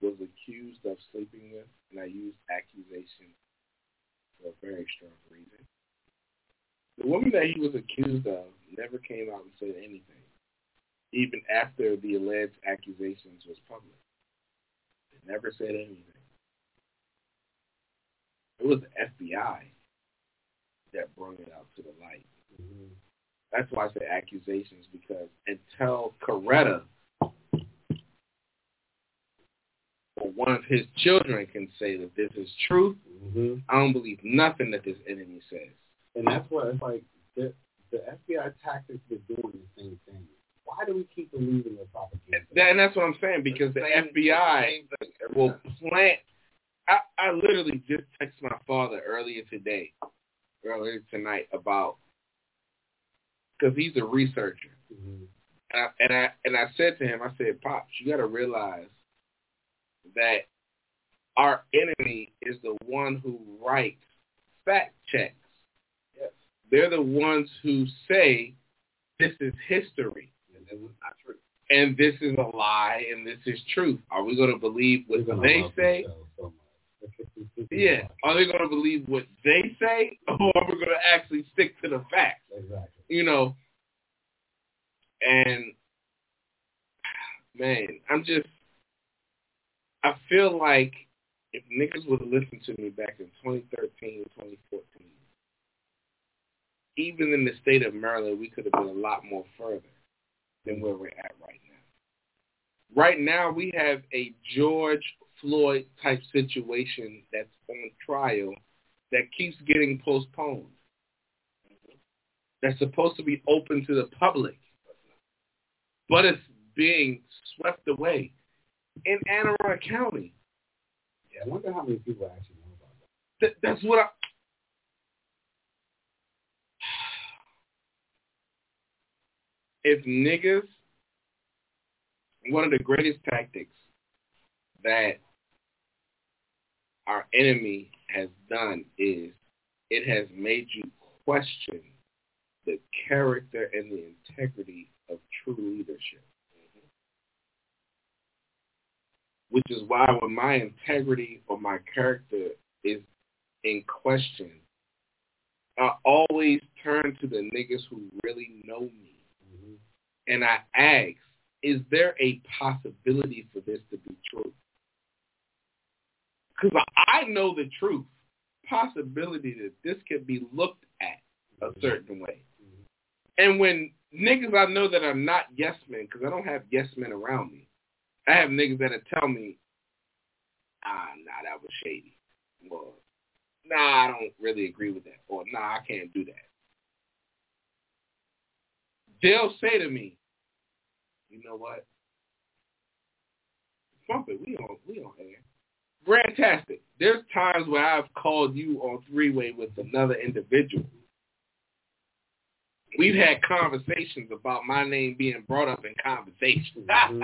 was accused of sleeping with? And I use accusation for a very strong reason. The woman that he was accused of never came out and said anything, even after the alleged accusations was public. They never said anything. It was the F B I that brought it out to the light. Mm-hmm. That's why I say accusations, because until Coretta one of his children can say that this is truth, mm-hmm. I don't believe nothing that this enemy says. And that's why it's like the, the F B I tactics are doing the same thing. Why do we keep believing the propaganda? And that's what I'm saying, because the, the F B I will plant. I, I literally just texted my father earlier today, earlier tonight, about, because he's a researcher. Mm-hmm. And, I, and, I, and I said to him, I said, Pops, you got to realize that our enemy is the one who writes fact checks. Yes. They're the ones who say this is history. And it was not true. And this is a lie, and this is truth. Are we going to believe what they say? So yeah. Are they going to believe what they say, or are we going to actually stick to the facts? Exactly. You know, and, man, I'm just, I feel like if niggas would have listened to me back in twenty thirteen, twenty fourteen, even in the state of Maryland, we could have been a lot more further than where we're at right now. Right now, we have a George Floyd type situation that's on trial that keeps getting postponed. That's supposed to be open to the public, but it's being swept away in Anne Arundel County. Yeah, I wonder how many people actually know about that. Th- that's what I... If niggas, one of the greatest tactics that our enemy has done is it has made you question the character and the integrity of true leadership. Which is why when my integrity or my character is in question, I always turn to the niggas who really know me. And I ask, is there a possibility for this to be true? Because I know the truth. Possibility that this could be looked at a certain way. Mm-hmm. And when niggas I know that are not yes men, because I don't have yes men around me, I have niggas that'll tell me, ah, nah, that was shady. Well, nah, I don't really agree with that. Or, nah, I can't do that. They'll say to me, you know what? Bump it. We on, we on air. Fantastic. There's times where I've called you on three-way with another individual. We've had conversations about my name being brought up in conversation. Mm-hmm.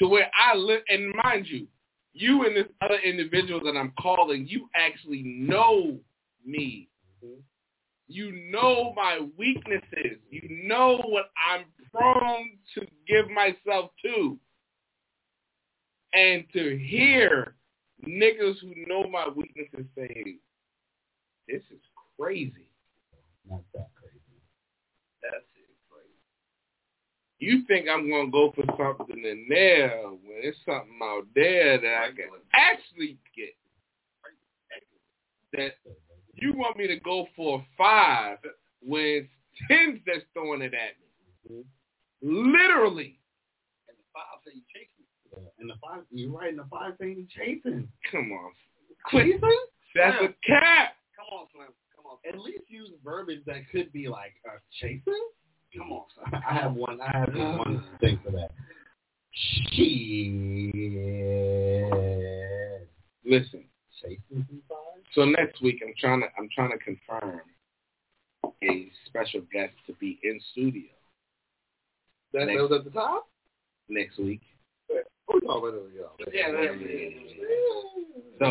To where I live, and mind you, you and this other individual that I'm calling, you actually know me. Mm-hmm. You know my weaknesses. You know what I'm prone to give myself to. And to hear niggas who know my weaknesses say, this is crazy. Not that crazy. That's it, crazy. You think I'm going to go for something in there when there's something out there that I can actually get. That... You want me to go for five when tens that's throwing it at me. Mm-hmm. Literally. And the five thing chasing. Yeah. And the five, you're right, and the five thing chasing. Come on. Cleveland? That's yeah. a cap. Come on, Slim. Come on. At least use verbiage that could be like uh, chasing. Come on, Slim. I have one. I have uh, one thing for that. Shit. Listen. Chasing some five. So next week, I'm trying to I'm trying to confirm a special guest to be in studio. That next, was at the top? Next week. Yeah. Oh, no, yeah, yeah, yeah, yeah. So,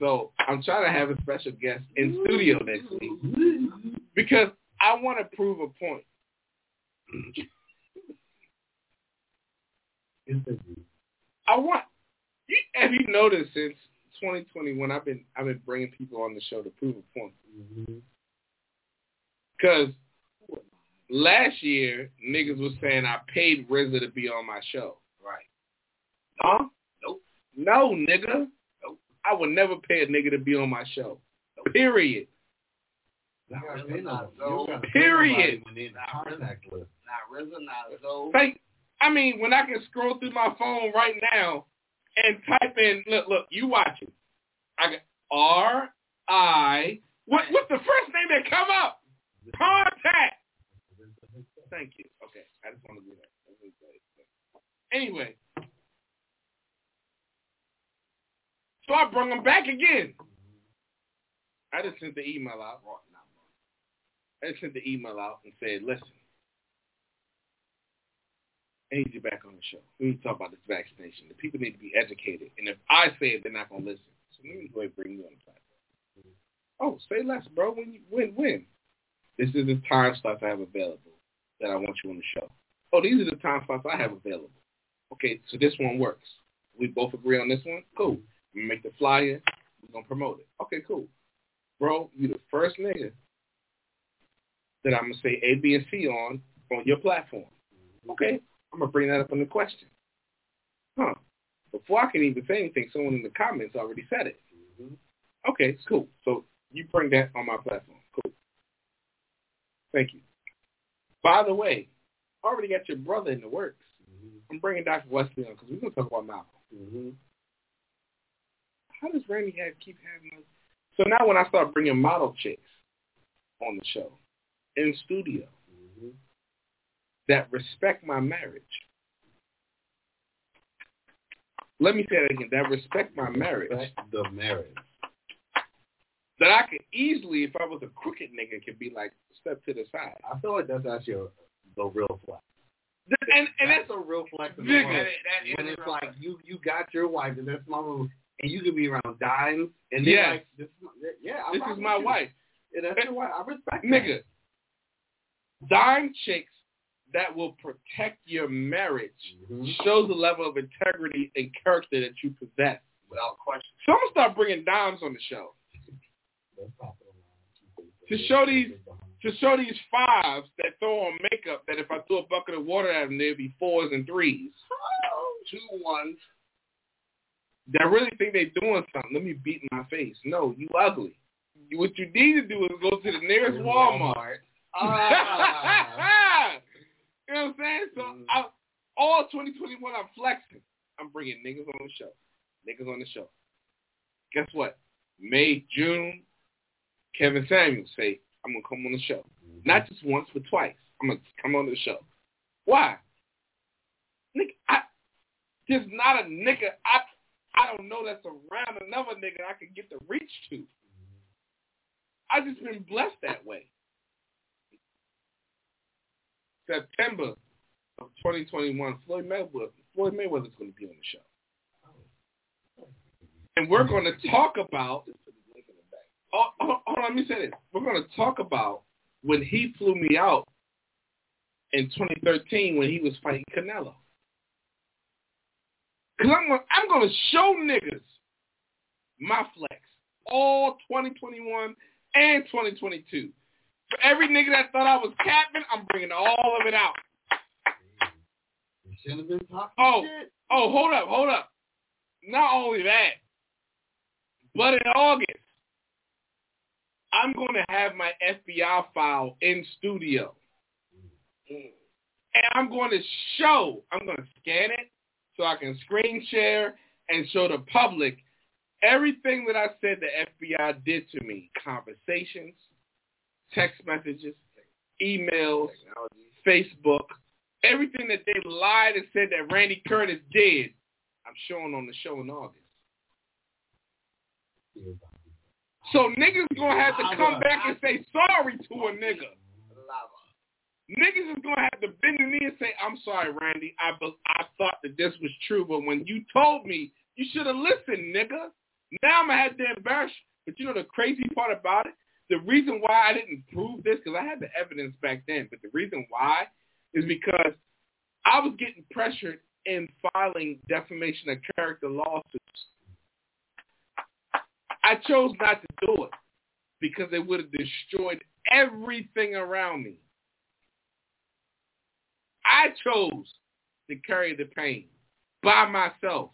so I'm trying to have a special guest in studio next week because I want to prove a point. I want. Have you noticed since twenty twenty-one, I've been I've been bringing people on the show to prove a point. Because mm-hmm. last year niggas was saying I paid R Z A to be on my show. Right? Huh? Nope. No, nigga. Nope. I would never pay a nigga to be on my show. Nope. Period. Not R Z A, not Zoe. Period. Not R Z A, not Zoe. I mean, when I can scroll through my phone right now and type in, look, look, you watching. I got R I What, what's the first name that come up? Contact. Thank you. Okay, I just want to do that. Anyway. So I brought him back again. I just sent the email out. I just sent the email out and said, listen, I need you back on the show. We need to talk about this vaccination. The people need to be educated. And if I say it, they're not going to listen. So let me go ahead and bring you on the platform. Oh, say less, bro. When, you, when, when? This is the time slots I have available that I want you on the show. Oh, these are the time slots I have available. Okay, so this one works. We both agree on this one? Cool. I'm going to make the flyer. We're going to promote it. Okay, cool. Bro, you the first nigga that I'm going to say A, B, and C on on your platform. Okay, I'm going to bring that up in the question. Huh. Before I can even say anything, someone in the comments already said it. Okay, cool. So you bring that on my platform. Cool. Thank you. By the way, I already got your brother in the works. I'm bringing Doctor Wesley on because we're going to talk about Malcolm. Mm-hmm. How does Randy have keep having us? So now when I start bringing model chicks on the show, in studio, mm-hmm. that respect my marriage. Let me say that again. That respect my marriage. Respect the marriage. That I could easily, if I was a crooked nigga, could be like, step to the side. I feel like that's actually a, the real flag. And, and that's, that's a real flex in the world. That when it's like flex. you you got your wife and that's my move, and you can be around dimes and they're yes. like this is my, yeah I'm this is my you. wife and that's your wife. I respect nigga that. Dime chicks that will protect your marriage mm-hmm. shows the level of integrity and character that you possess without question. So I'm gonna start bringing dimes on the show to show these. To show these fives that throw on makeup that if I threw a bucket of water at them, there'd be fours and threes. Oh, two ones. That really think they're doing something. Let me beat my face. No, you ugly. What you need to do is go to the nearest Walmart. Ah. You know what I'm saying? So I, all twenty twenty-one, I'm flexing. I'm bringing niggas on the show. Niggas on the show. Guess what? May, June, Kevin Samuels say, I'm going to come on the show. Not just once, but twice. I'm going to come on the show. Why? Nick, I, there's not a nigga I, I don't know that's around another nigga I can get the reach to. I've just been blessed that way. September of twenty twenty-one, Floyd Mayweather, Floyd Mayweather's going to be on the show. And we're going to talk about... Oh, hold on, let me say this. We're going to talk about when he flew me out in twenty thirteen when he was fighting Canelo. Because I'm going I'm going to show niggas my flex all twenty twenty-one and twenty twenty-two. For every nigga that thought I was capping, I'm bringing all of it out. You shouldn't have been talking oh, shit. Oh, hold up, hold up. Not only that, but in August, I'm going to have my F B I file in studio. And I'm going to show, I'm going to scan it so I can screen share and show the public everything that I said the F B I did to me. Conversations, text messages, emails, Facebook, everything that they lied and said that Randy Curtis did, I'm showing on the show in August. So niggas gonna have to come back and say sorry to a nigga. Niggas is gonna have to bend the knee and say, I'm sorry, Randy. I be- I thought that this was true, but when you told me, you should have listened, nigga. Now I'm gonna have to embarrass you. But you know the crazy part about it? The reason why I didn't prove this, because I had the evidence back then, but the reason why is because I was getting pressured in filing defamation of character lawsuits. I chose not to do it because they would have destroyed everything around me. I chose to carry the pain by myself,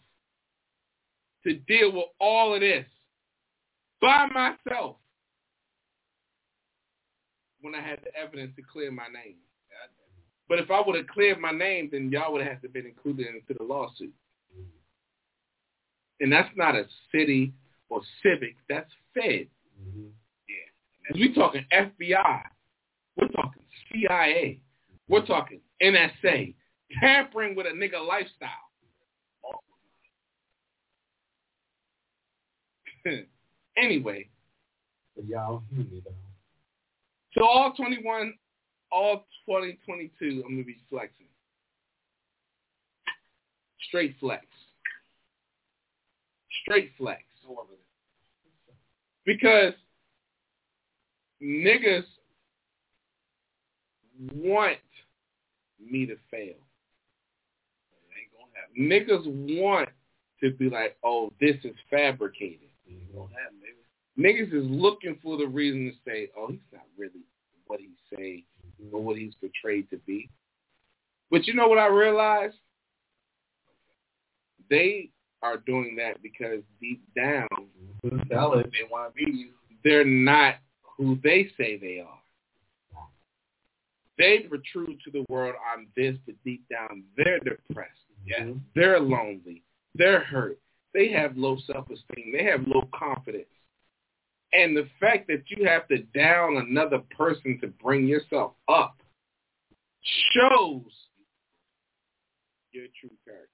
to deal with all of this by myself when I had the evidence to clear my name. But if I would have cleared my name, then y'all would have had to been included into the lawsuit. And that's not a city or civic. That's Fed. Mm-hmm. Yeah. We're talking F B I. We're talking C I A. We're talking N S A. Tampering with a nigga lifestyle. Awesome. Anyway. But y'all hear me though. So all twenty-one, all twenty twenty-two, I'm going to be flexing. Straight flex. Straight flex. Because niggas want me to fail. Ain't gonna happen. Niggas want to be like, oh, this is fabricated. Ain't gonna happen, baby. Niggas is looking for the reason to say, oh, he's not really what he's saying or what he's portrayed to be. But you know what I realized? They are doing that because deep down, they want to be you. They're not who they say they are. They protrude to the world, I'm this, but deep down, they're depressed. Yeah, mm-hmm. They're lonely. They're hurt. They have low self-esteem. They have low confidence. And the fact that you have to down another person to bring yourself up shows your true character.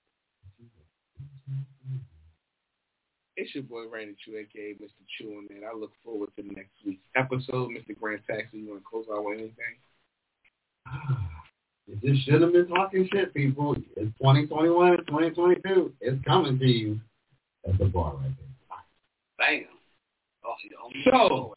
It's your boy Randy Chew, a k a. Mister Chew on that. I look forward to next week's episode. Mister Grant Taxi, you want to close out with anything? If this should have been talking shit, people, it's twenty twenty-one, it's twenty twenty-two. It's coming to you. That's the bar right there. Bam. So,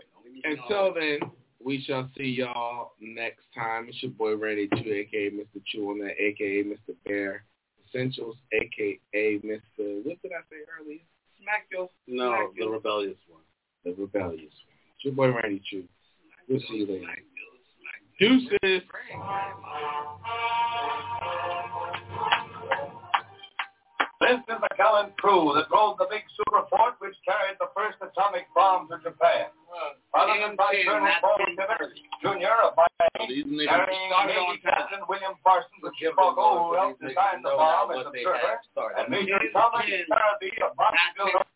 until then, we shall see y'all next time. It's your boy Randy Chew, a k a. Mister Chew on that, a k a. Mister Bear Essentials, a k a. Mister What did I say earlier? Smack your... No, smack the your. Rebellious one. The rebellious one. It's your boy Randy Chew. We'll see you later. Deuces. This is the gallant crew that rolled the big super fort which carried the first atomic bomb to Japan. Piloted by Colonel Paul Tibbets Junior of Miami, carrying on Navy Captain William Parsons of Chicago, who helped design the bomb as observer, and Major Thomas Faraday of Martin Luther